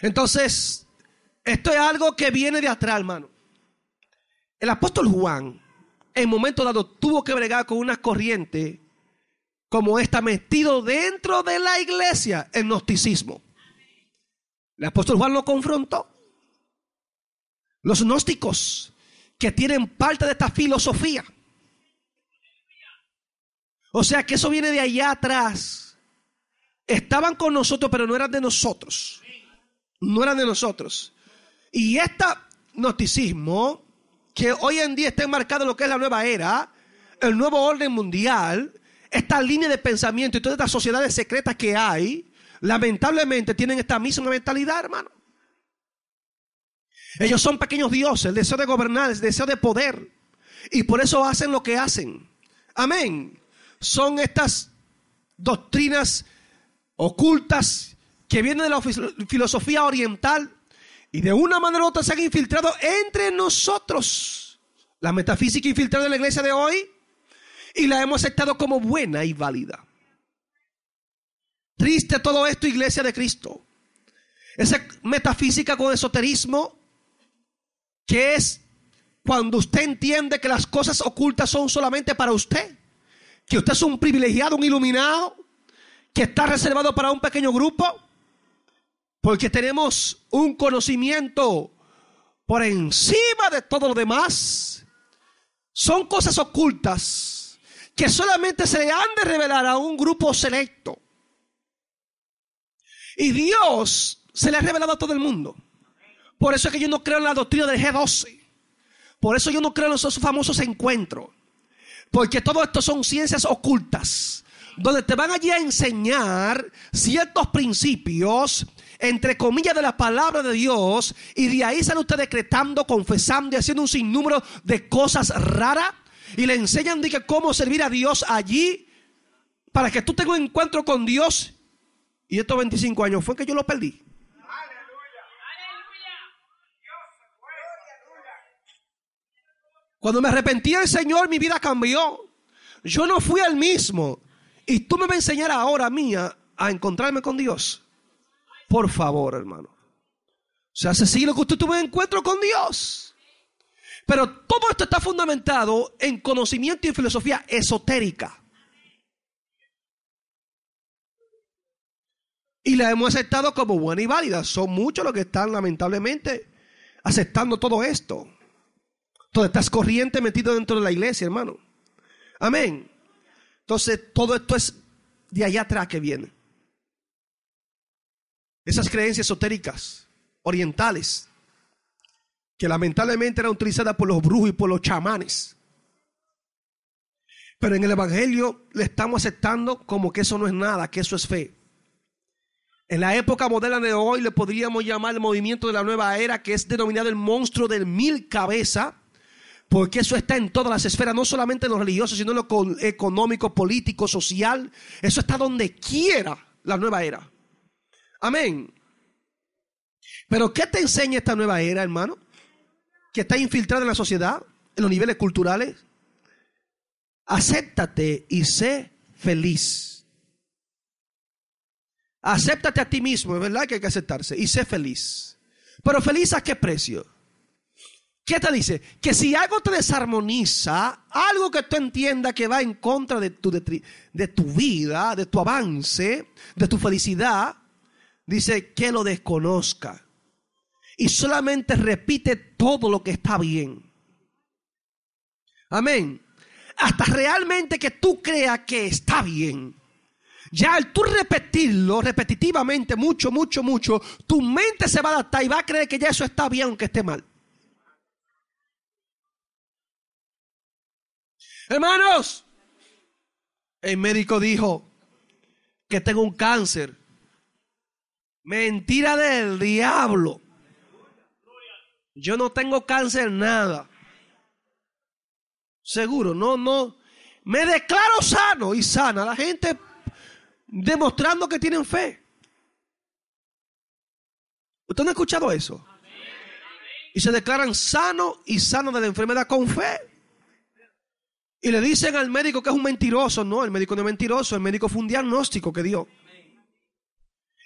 Entonces, esto es algo que viene de atrás, hermano. El apóstol Juan, en momento dado, tuvo que bregar con una corriente como esta metido dentro de la iglesia, el gnosticismo. El apóstol Juan lo confrontó. Los gnósticos que tienen parte de esta filosofía. O sea que eso viene de allá atrás. Estaban con nosotros, pero no eran de nosotros. No eran de nosotros. Y este gnosticismo, que hoy en día está enmarcado en lo que es la nueva era, el nuevo orden mundial, esta línea de pensamiento y todas estas sociedades secretas que hay, lamentablemente tienen esta misma mentalidad, hermano. Ellos son pequeños dioses, el deseo de gobernar, el deseo de poder, y por eso hacen lo que hacen. Amén. Son estas doctrinas ocultas que vienen de la filosofía oriental, y de una manera u otra se han infiltrado entre nosotros. La metafísica infiltrada de la iglesia de hoy. Y la hemos aceptado como buena y válida. Triste todo esto, iglesia de Cristo. Esa metafísica con esoterismo. Que es cuando usted entiende que las cosas ocultas son solamente para usted. Que usted es un privilegiado, un iluminado. Que está reservado para un pequeño grupo. Porque tenemos un conocimiento por encima de todo lo demás. Son cosas ocultas que solamente se le han de revelar a un grupo selecto. Y Dios se le ha revelado a todo el mundo. Por eso es que yo no creo en la doctrina del G doce. Por eso yo no creo en esos famosos encuentros. Porque todo esto son ciencias ocultas. Donde te van allí a enseñar ciertos principios, entre comillas, de la palabra de Dios, y de ahí sale usted decretando, confesando y haciendo un sinnúmero de cosas raras, y le enseñan de que cómo servir a Dios allí, para que tú tengas un encuentro con Dios. Y estos veinticinco años fue que yo lo perdí. Cuando me arrepentí del Señor, mi vida cambió. Yo no fui el mismo. Y tú me vas a enseñar ahora mía a encontrarme con Dios. Por favor, hermano. O sea, hace siglo que usted tuvo un encuentro con Dios. Pero todo esto está fundamentado en conocimiento y en filosofía esotérica. Y la hemos aceptado como buena y válida. Son muchos los que están, lamentablemente, aceptando todo esto. Todas estas corrientes metidas dentro de la iglesia, hermano. Amén. Entonces, todo esto es de allá atrás que viene. Esas creencias esotéricas, orientales, que lamentablemente eran utilizadas por los brujos y por los chamanes. Pero en el Evangelio le estamos aceptando como que eso no es nada, que eso es fe. En la época moderna de hoy le podríamos llamar el movimiento de la nueva era, que es denominado el monstruo del mil cabezas. Porque eso está en todas las esferas, no solamente en los religiosos, sino en lo económico, político, social. Eso está donde quiera la nueva era. Amén. Pero ¿qué te enseña esta nueva era, hermano? Que está infiltrada en la sociedad. en los niveles culturales. Acéptate y sé feliz. Acéptate a ti mismo, es verdad que hay que aceptarse, y sé feliz. Pero feliz ¿a qué precio? ¿Qué te dice? Que si algo te desarmoniza, algo que tú entiendas que va en contra de tu, de, tri, de tu vida, de tu avance, de tu felicidad, dice que lo desconozca. Y solamente repite todo lo que está bien. Amén. Hasta realmente que tú creas que está bien. Ya al tú repetirlo repetitivamente, mucho, mucho, mucho, tu mente se va a adaptar y va a creer que ya eso está bien aunque esté mal. Hermanos, el médico dijo que tengo un cáncer. Mentira del diablo. Yo no tengo cáncer nada. Seguro, no, no. Me declaro sano y sana. La gente demostrando que tienen fe. ¿Usted no ha escuchado eso? Y se declaran sano y sano de la enfermedad con fe. Y le dicen al médico que es un mentiroso. No, el médico no es mentiroso. El médico fue un diagnóstico que dio.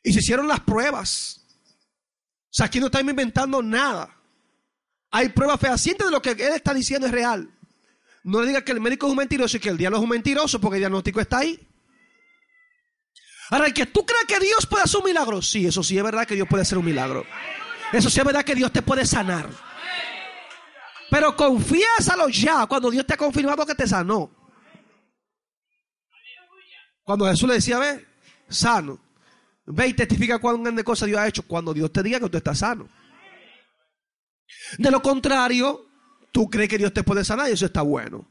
Y se hicieron las pruebas. O sea, aquí no estamos inventando nada. Hay pruebas fehacientes de lo que él está diciendo es real. No le digas que el médico es un mentiroso y que el diablo es un mentiroso porque el diagnóstico está ahí. Ahora, el que tú creas que Dios puede hacer un milagro. Sí, eso sí es verdad que Dios puede hacer un milagro. Eso sí es verdad que Dios te puede sanar. Pero confiésalo ya cuando Dios te ha confirmado que te sanó. Cuando Jesús le decía, ve, sano. Ve y testifica cuán grande cosa Dios ha hecho. Cuando Dios te diga que tú estás sano. De lo contrario, tú crees que Dios te puede sanar y eso está bueno.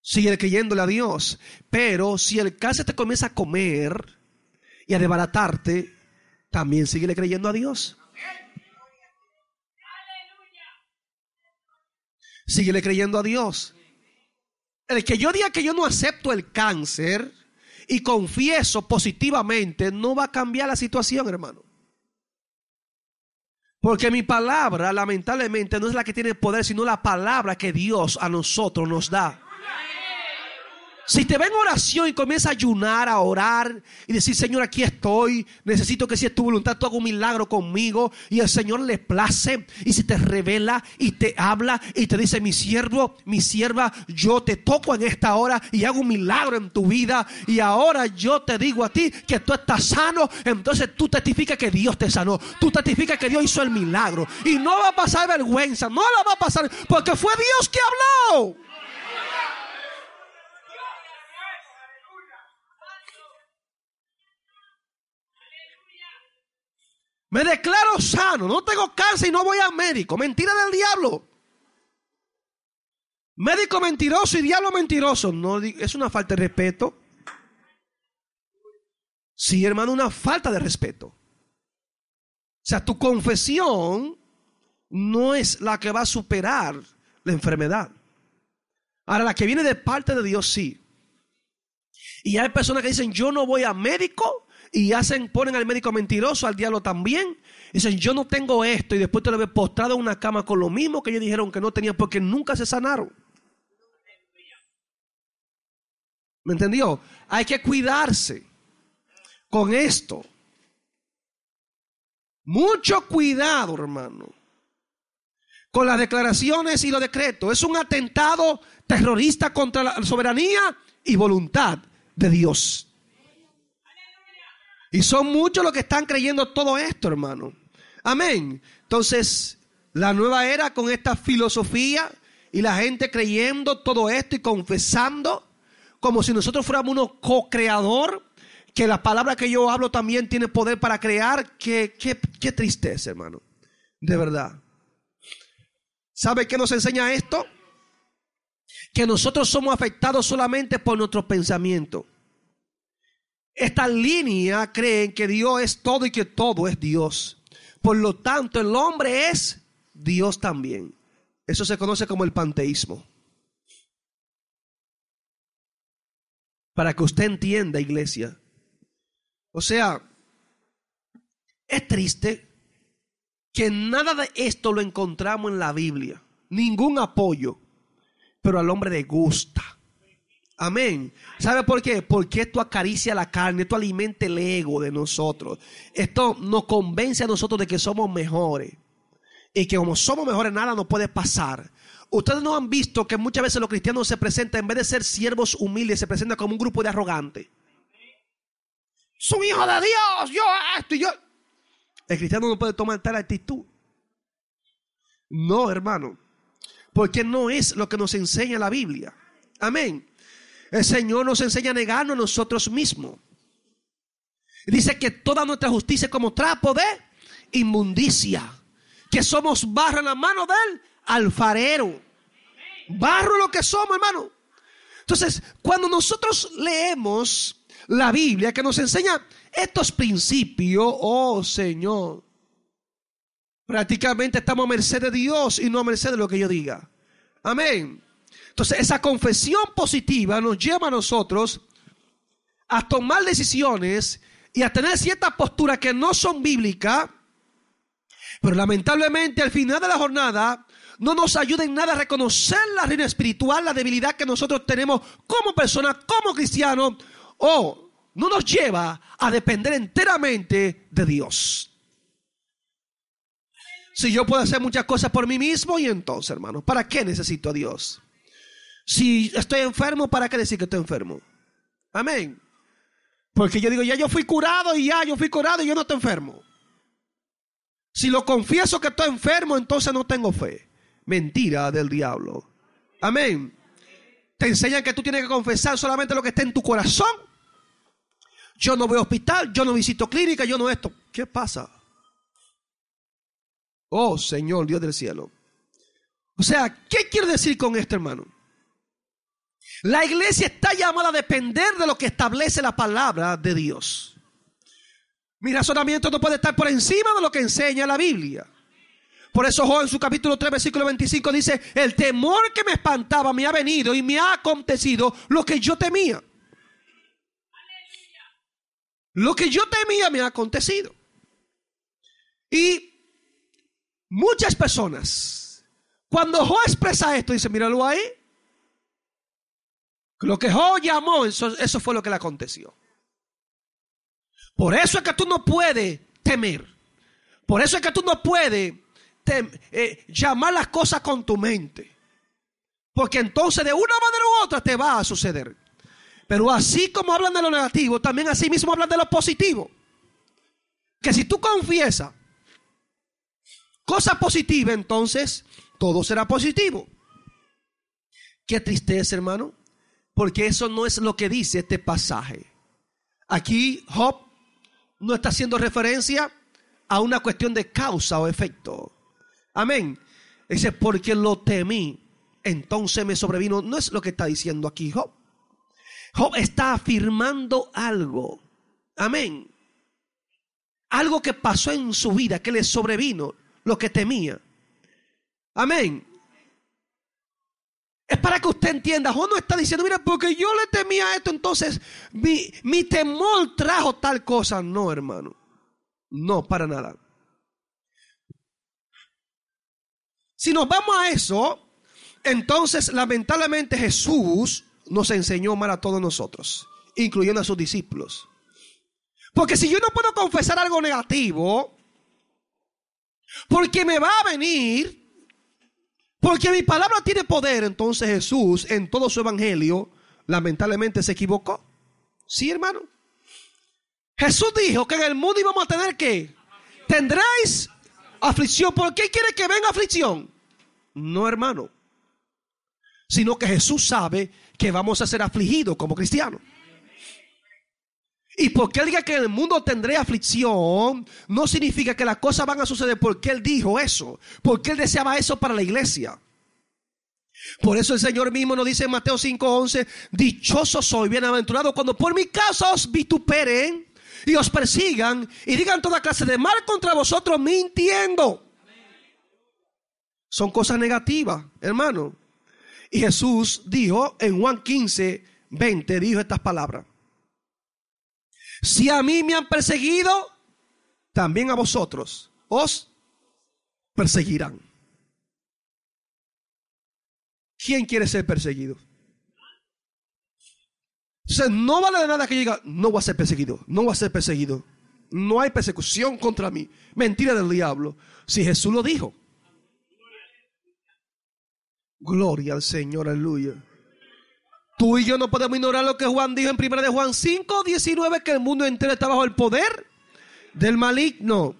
Sigue creyéndole a Dios. Pero si el cáncer te comienza a comer y a desbaratarte, también sigue creyendo a Dios. Síguele creyendo a Dios. El que yo diga que yo no acepto el cáncer y confieso positivamente, no va a cambiar la situación, hermano. Porque mi palabra, lamentablemente, no es la que tiene poder, sino la palabra que Dios a nosotros nos da. Si te ven en oración y comienza a ayunar, a orar y decir, Señor, aquí estoy, necesito que si es tu voluntad tú hagas un milagro conmigo y el Señor le place y se te revela y te habla y te dice, mi siervo, mi sierva, yo te toco en esta hora y hago un milagro en tu vida y ahora yo te digo a ti que tú estás sano, entonces tú testificas que Dios te sanó, tú testificas que Dios hizo el milagro y no va a pasar vergüenza, no la va a pasar porque fue Dios que habló. Me declaro sano, no tengo cáncer y no voy al médico. Mentira del diablo. Médico mentiroso y diablo mentiroso. No, es una falta de respeto. Sí, hermano, una falta de respeto. O sea, tu confesión no es la que va a superar la enfermedad. Ahora, la que viene de parte de Dios, sí. Y hay personas que dicen, yo no voy al médico. Y hacen, ponen al médico mentiroso, al diablo también. Dicen, yo no tengo esto. Y después te lo ves postrado en una cama con lo mismo que ellos dijeron que no tenían porque nunca se sanaron. ¿Me entendió? Hay que cuidarse con esto. Mucho cuidado, hermano. Con las declaraciones y los decretos. Es un atentado terrorista contra la soberanía y voluntad de Dios. Y son muchos los que están creyendo todo esto, hermano. Amén. Entonces, la nueva era con esta filosofía y la gente creyendo todo esto y confesando como si nosotros fuéramos unos co-creador, que la palabra que yo hablo también tiene poder para crear. Qué, qué, qué tristeza, hermano. De verdad. ¿Sabe qué nos enseña esto? Que nosotros somos afectados solamente por nuestros pensamientos. Esta línea creen que Dios es todo y que todo es Dios. Por lo tanto, el hombre es Dios también. Eso se conoce como el panteísmo. Para que usted entienda, iglesia. O sea, es triste que nada de esto lo encontramos en la Biblia. ningún apoyo, pero al hombre le gusta. Amén. ¿Sabe por qué? Porque esto acaricia la carne, esto alimenta el ego de nosotros. Esto nos convence a nosotros de que somos mejores. Y que como somos mejores, nada nos puede pasar. Ustedes no han visto que muchas veces los cristianos se presentan, en vez de ser siervos humildes, se presentan como un grupo de arrogantes. Son hijos de Dios, yo esto y yo. El cristiano no puede tomar tal actitud. No, hermano. Porque no es lo que nos enseña la Biblia. Amén. El Señor nos enseña a negarnos a nosotros mismos. Dice que toda nuestra justicia es como trapo de inmundicia. Que somos barro en la mano del alfarero. Barro lo que somos, hermano. Entonces, cuando nosotros leemos la Biblia que nos enseña estos principios, oh Señor, prácticamente estamos a merced de Dios y no a merced de lo que yo diga. Amén. Entonces, esa confesión positiva nos lleva a nosotros a tomar decisiones y a tener ciertas posturas que no son bíblicas, pero lamentablemente al final de la jornada no nos ayuda en nada a reconocer la reina espiritual, la debilidad que nosotros tenemos como personas, como cristianos, o no nos lleva a depender enteramente de Dios. Si yo puedo hacer muchas cosas por mí mismo, y entonces, hermano, ¿para qué necesito a Dios? Si estoy enfermo, ¿para qué decir que estoy enfermo? Amén. Porque yo digo, ya yo fui curado y ya yo fui curado y yo no estoy enfermo. Si lo confieso que estoy enfermo, entonces no tengo fe. Mentira del diablo. Amén. Te enseñan que tú tienes que confesar solamente lo que está en tu corazón. Yo no voy a hospital, yo no visito clínica, yo no esto. ¿Qué pasa? Oh, Señor, Dios del cielo. O sea, ¿qué quiero decir con esto, hermano? La iglesia está llamada a depender de lo que establece la palabra de Dios. Mi razonamiento no puede estar por encima de lo que enseña la Biblia. Por eso Job en su capítulo tres, versículo veinticinco dice, el temor que me espantaba me ha venido y me ha acontecido lo que yo temía. Aleluya. Lo que yo temía me ha acontecido. Y muchas personas, cuando Job expresa esto, dice, míralo ahí. Lo que Job llamó, eso, eso fue lo que le aconteció. Por eso es que tú no puedes temer. Por eso es que tú no puedes tem- eh, llamar las cosas con tu mente. Porque entonces de una manera u otra te va a suceder. Pero así como hablan de lo negativo, también así mismo hablan de lo positivo. Que si tú confiesas cosas positivas, entonces todo será positivo. Qué tristeza, hermano. Porque eso no es lo que dice este pasaje. Aquí Job no está haciendo referencia a una cuestión de causa o efecto. Amén. Dice, porque lo temí, entonces me sobrevino. No es lo que está diciendo aquí Job. Job está afirmando algo. Amén. Algo que pasó en su vida, que le sobrevino lo que temía. Amén. Es para que usted entienda. Job no está diciendo, mira, porque yo le temía esto, entonces mi, mi temor trajo tal cosa. No, hermano. No, para nada. Si nos vamos a eso, entonces lamentablemente Jesús nos enseñó mal a todos nosotros, incluyendo a sus discípulos. Porque si yo no puedo confesar algo negativo, porque me va a venir... Porque mi palabra tiene poder, entonces Jesús en todo su evangelio lamentablemente se equivocó. Sí, hermano. Jesús dijo que en el mundo íbamos a tener que tendréis aflicción. ¿Por qué quiere que venga aflicción? No, hermano. Sino que Jesús sabe que vamos a ser afligidos como cristianos. Y porque Él diga que en el mundo tendré aflicción, no significa que las cosas van a suceder porque Él dijo eso, porque Él deseaba eso para la iglesia. Por eso el Señor mismo nos dice en Mateo cinco once, dichoso soy, bienaventurado, cuando por mi causa os vituperen y os persigan y digan toda clase de mal contra vosotros mintiendo. Son cosas negativas, hermano. Y Jesús dijo en Juan quince veinte, dijo estas palabras. Si a mí me han perseguido, también a vosotros os perseguirán. ¿Quién quiere ser perseguido? O sea, no vale de nada que diga, no voy a ser perseguido, no voy a ser perseguido. No hay persecución contra mí. Mentira del diablo. Si Jesús lo dijo. Gloria al Señor, aleluya. Tú y yo no podemos ignorar lo que Juan dijo en primera de Juan cinco, diecinueve, que el mundo entero está bajo el poder del maligno.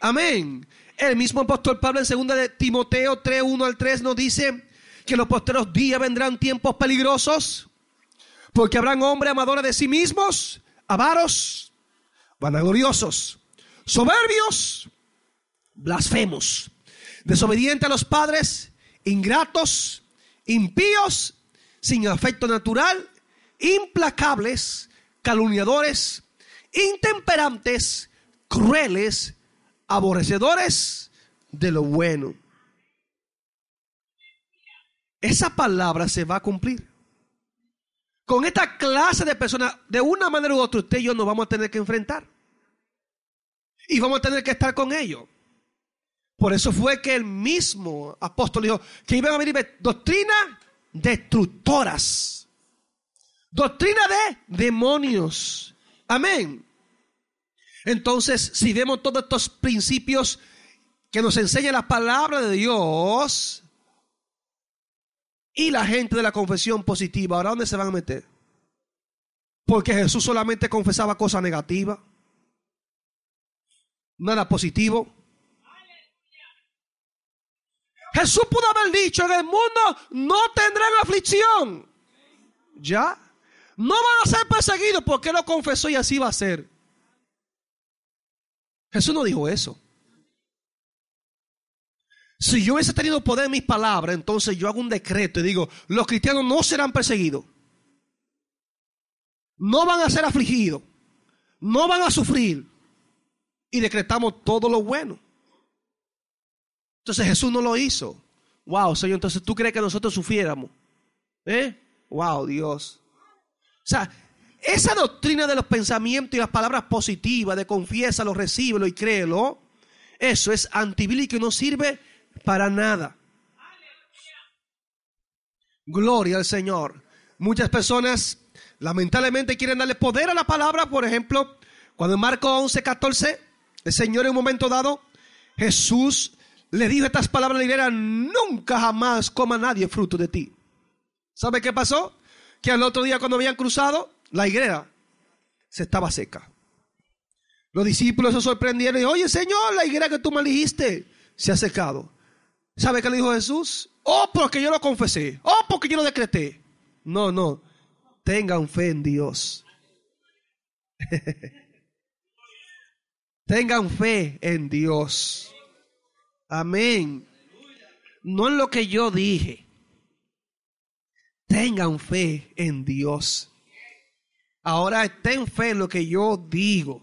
Amén. El mismo apóstol Pablo en segunda de Timoteo tres, uno al tres nos dice que en los posteros días vendrán tiempos peligrosos, porque habrán hombres amadores de sí mismos, avaros, vanagloriosos, soberbios, blasfemos, desobedientes a los padres, ingratos, impíos, sin afecto natural, implacables, calumniadores, intemperantes, crueles, aborrecedores de lo bueno. Esa palabra se va a cumplir. Con esta clase de personas, de una manera u otra, usted y yo nos vamos a tener que enfrentar. Y vamos a tener que estar con ellos. Por eso fue que el mismo apóstol dijo que iban a venir doctrina destructoras, doctrina de demonios. Amén. Entonces, si vemos todos estos principios que nos enseña la palabra de Dios y la gente de la confesión positiva, ¿ahora dónde se van a meter? Porque Jesús solamente confesaba cosas negativas, nada positivo. Jesús pudo haber dicho, en el mundo no tendrán aflicción. Ya. No van a ser perseguidos porque lo confesó y así va a ser. Jesús no dijo eso. Si yo hubiese tenido poder en mis palabras, entonces yo hago un decreto y digo, los cristianos no serán perseguidos. No van a ser afligidos. No van a sufrir. Y decretamos todo lo bueno. Entonces Jesús no lo hizo. Wow, Señor, entonces tú crees que nosotros sufriéramos. ¿Eh? Wow, Dios. O sea, esa doctrina de los pensamientos y las palabras positivas, de confiésalo, recíbelo y créelo, eso es antibíblico y no sirve para nada. Gloria al Señor. Muchas personas lamentablemente quieren darle poder a la palabra. Por ejemplo, cuando en Marcos once, catorce, el Señor en un momento dado, Jesús le dijo estas palabras a la higuera, nunca jamás coma nadie fruto de ti. ¿Sabe qué pasó? Que al otro día cuando habían cruzado, la higuera se estaba seca. Los discípulos se sorprendieron y dijeron, oye Señor, la higuera que tú maldijiste se ha secado. ¿Sabe qué le dijo Jesús? Oh, porque yo lo confesé. Oh, porque yo lo decreté. No, no. Tengan fe en Dios. Tengan fe en Dios. Amén. No en lo que yo dije. Tengan fe en Dios. Ahora ten fe en lo que yo digo.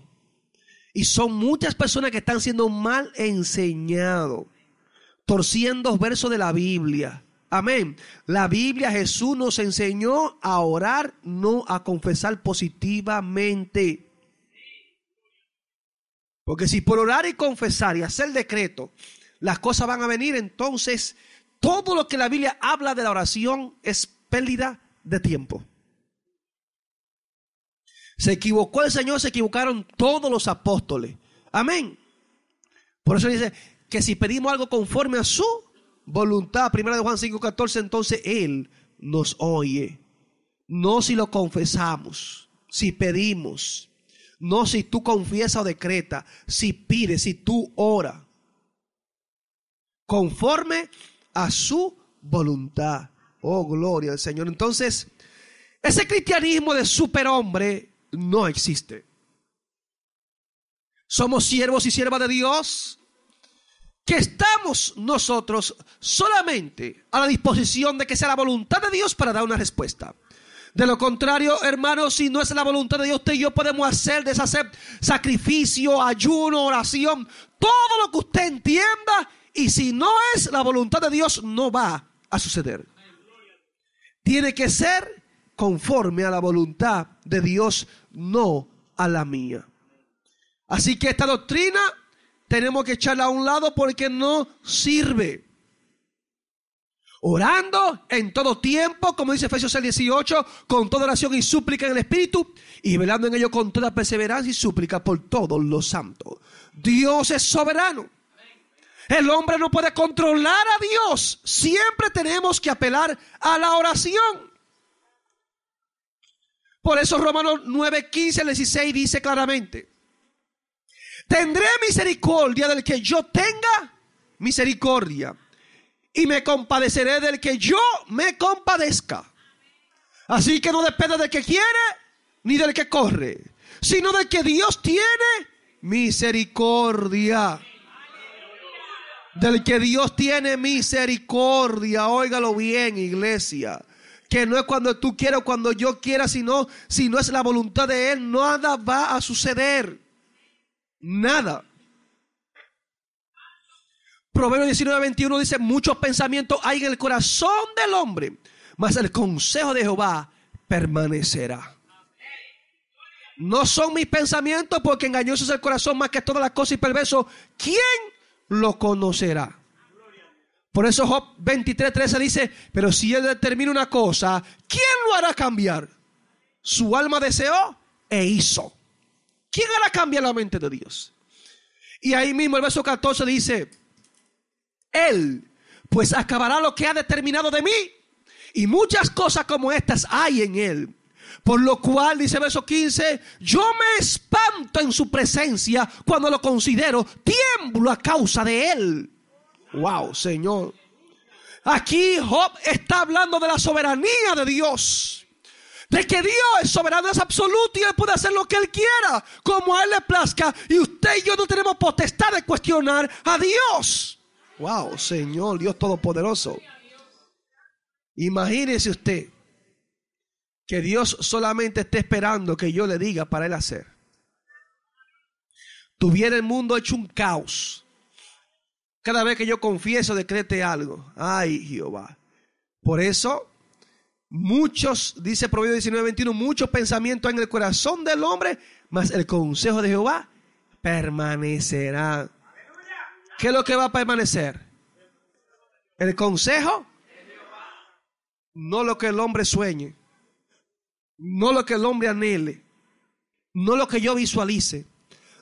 Y son muchas personas que están siendo mal enseñados, torciendo versos de la Biblia. Amén. La Biblia, Jesús nos enseñó a orar, no a confesar positivamente. Porque si por orar y confesar y hacer decreto, las cosas van a venir, entonces todo lo que la Biblia habla de la oración es pérdida de tiempo. Se equivocó el Señor, se equivocaron todos los apóstoles. Amén. Por eso dice que si pedimos algo conforme a su voluntad, primera de Juan cinco, catorce, entonces Él nos oye. No si lo confesamos, si pedimos. No si tú confiesas o decretas, si pides, si tú oras. Conforme a su voluntad. Oh, gloria al Señor. Entonces, ese cristianismo de superhombre no existe. Somos siervos y siervas de Dios, que estamos nosotros solamente a la disposición de que sea la voluntad de Dios para dar una respuesta. De lo contrario, hermanos, si no es la voluntad de Dios, usted y yo podemos hacer, deshacer, sacrificio, ayuno, oración, todo lo que usted entienda. Y si no es la voluntad de Dios, no va a suceder. Tiene que ser conforme a la voluntad de Dios, no a la mía. Así que esta doctrina tenemos que echarla a un lado porque no sirve. orando en todo tiempo, como dice Efesios seis dieciocho, con toda oración y súplica en el Espíritu, y velando en ello con toda perseverancia y súplica por todos los santos. Dios es soberano. El hombre no puede controlar a Dios. Siempre tenemos que apelar a la oración. Por eso Romanos nueve, quince al dieciséis dice claramente: tendré misericordia del que yo tenga misericordia, y me compadeceré del que yo me compadezca. Así que no depende del que quiere ni del que corre, sino del que Dios tiene misericordia. Del que Dios tiene misericordia. Óigalo bien, iglesia. Que no es cuando tú quieras o cuando yo quiera, sino si no es la voluntad de Él, nada va a suceder. Nada. Proverbios diecinueve veintiuno dice: muchos pensamientos hay en el corazón del hombre, mas el consejo de Jehová permanecerá. No son mis pensamientos, porque engañoso es el corazón más que todas las cosas, y perverso, ¿quién lo conocerá? Por eso Job veintitrés trece dice: pero si él determina una cosa, ¿quién lo hará cambiar? Su alma deseó e hizo. ¿Quién hará cambiar la mente de Dios? Y ahí mismo el verso catorce dice: Él pues acabará lo que ha determinado de mí, y muchas cosas como estas hay en él. Por lo cual, dice verso quince, yo me espanto en su presencia cuando lo considero, tiemblo a causa de él. Wow, Señor. Aquí Job está hablando de la soberanía de Dios, de que Dios es soberano, es absoluto, y Él puede hacer lo que Él quiera, como a Él le plazca, y usted y yo no tenemos potestad de cuestionar a Dios. Wow, Señor, Dios Todopoderoso. Imagínese usted que Dios solamente esté esperando que yo le diga para Él hacer. Tuviera el mundo hecho un caos. Cada vez que yo confieso, decrete algo. Ay, Jehová. Por eso, muchos, dice Proverbios diecinueve veintiuno, muchos pensamientos en el corazón del hombre, mas el consejo de Jehová permanecerá. ¿Qué es lo que va a permanecer? El consejo. No lo que el hombre sueñe. No lo que el hombre anhele. No lo que yo visualice.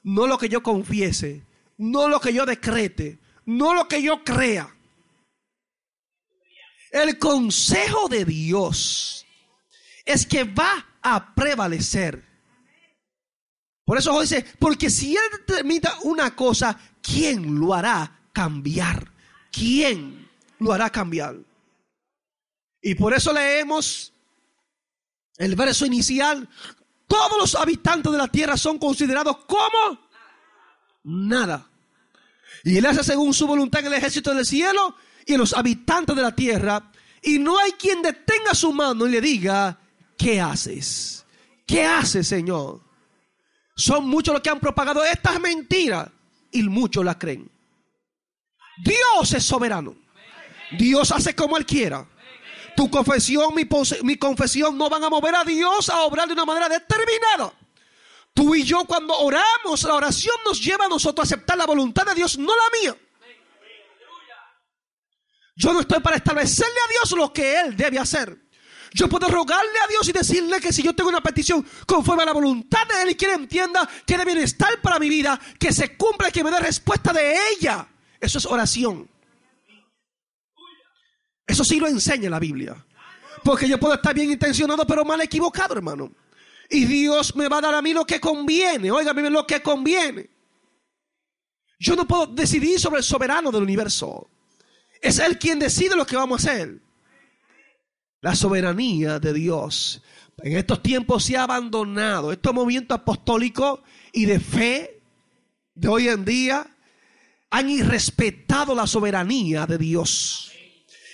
No lo que yo confiese. No lo que yo decrete. No lo que yo crea. El consejo de Dios es que va a prevalecer. Por eso dice, porque si Él determina una cosa, ¿quién lo hará cambiar? ¿Quién lo hará cambiar? Y por eso leemos el verso inicial: todos los habitantes de la tierra son considerados como nada. Y Él hace según su voluntad en el ejército del cielo y en los habitantes de la tierra. Y no hay quien detenga su mano y le diga: ¿qué haces? ¿Qué haces, Señor? Son muchos los que han propagado estas mentiras, y muchos las creen. Dios es soberano. Dios hace como Él quiera. Tu confesión, mi, mi confesión no van a mover a Dios a obrar de una manera determinada. Tú y yo, cuando oramos, la oración nos lleva a nosotros a aceptar la voluntad de Dios, no la mía. Yo no estoy para establecerle a Dios lo que Él debe hacer. Yo puedo rogarle a Dios y decirle que si yo tengo una petición conforme a la voluntad de Él y que Él entienda que de bienestar para mi vida, que se cumpla y que me dé respuesta de ella. Eso es oración. Eso sí lo enseña la Biblia. Porque yo puedo estar bien intencionado pero mal equivocado, hermano. Y Dios me va a dar a mí lo que conviene. Óigame, lo que conviene. Yo no puedo decidir sobre el soberano del universo. Es Él quien decide lo que vamos a hacer. La soberanía de Dios en estos tiempos se ha abandonado. Estos movimientos apostólicos y de fe de hoy en día han irrespetado la soberanía de Dios.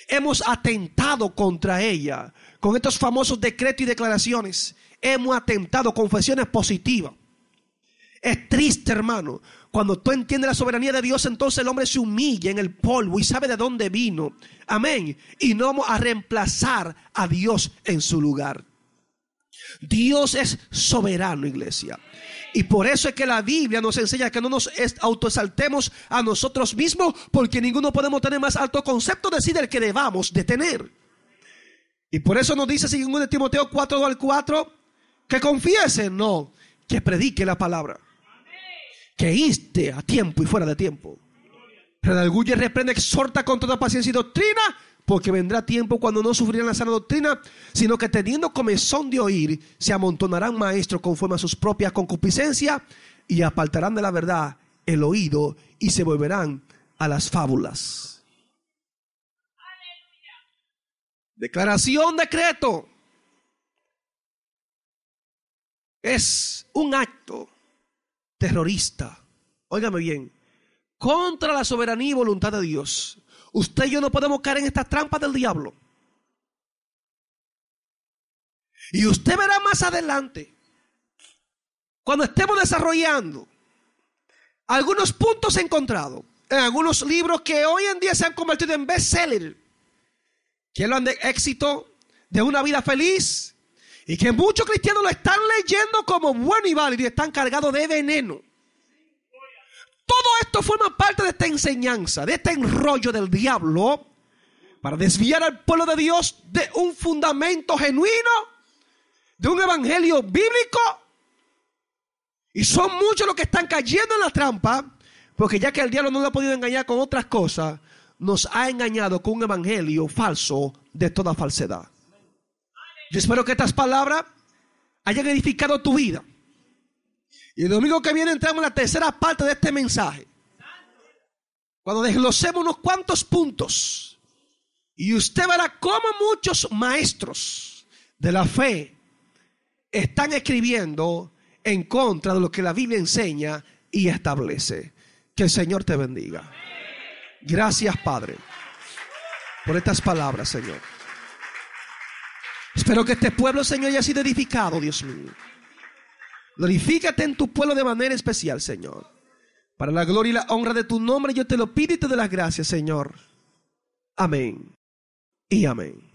Hemos atentado contra ella. Con estos famosos decretos y declaraciones hemos atentado, confesiones positivas. Es triste, hermano. Cuando tú entiendes la soberanía de Dios, entonces el hombre se humilla en el polvo y sabe de dónde vino. Amén. Y no vamos a reemplazar a Dios en su lugar. Dios es soberano, iglesia. Y por eso es que la Biblia nos enseña que no nos autoexaltemos a nosotros mismos, porque ninguno podemos tener más alto concepto de sí del que debamos de tener. Y por eso nos dice, según Timoteo cuatro, dos al cuatro, que confiese, no, que predique la palabra, que inste a tiempo y fuera de tiempo, redarguye, reprende, exhorta con toda paciencia y doctrina, porque vendrá tiempo cuando no sufrirán la sana doctrina, sino que teniendo comezón de oír, se amontonarán maestros conforme a sus propias concupiscencias, y apartarán de la verdad el oído, y se volverán a las fábulas. ¡Aleluya! Declaración, decreto. Es un acto terrorista, óigame bien, contra la soberanía y voluntad de Dios. Usted y yo no podemos caer en estas trampas del diablo. Y usted verá más adelante, cuando estemos desarrollando algunos puntos encontrados en algunos libros que hoy en día se han convertido en bestsellers, que hablan de éxito, de una vida feliz, y que muchos cristianos lo están leyendo como bueno y válido y están cargados de veneno. Todo esto forma parte de esta enseñanza, de este enrollo del diablo para desviar al pueblo de Dios de un fundamento genuino, de un evangelio bíblico. Y son muchos los que están cayendo en la trampa, porque ya que el diablo no lo ha podido engañar con otras cosas, nos ha engañado con un evangelio falso de toda falsedad. Yo espero que estas palabras hayan edificado tu vida. Y el domingo que viene entramos en la tercera parte de este mensaje, cuando desglosemos unos cuantos puntos. Y usted verá cómo muchos maestros de la fe están escribiendo en contra de lo que la Biblia enseña y establece. Que el Señor te bendiga. Gracias, Padre, por estas palabras, Señor. Espero que este pueblo, Señor, haya sido edificado, Dios mío. Glorifícate en tu pueblo de manera especial, Señor. Para la gloria y la honra de tu nombre, yo te lo pido y te doy las gracias, Señor. Amén y amén.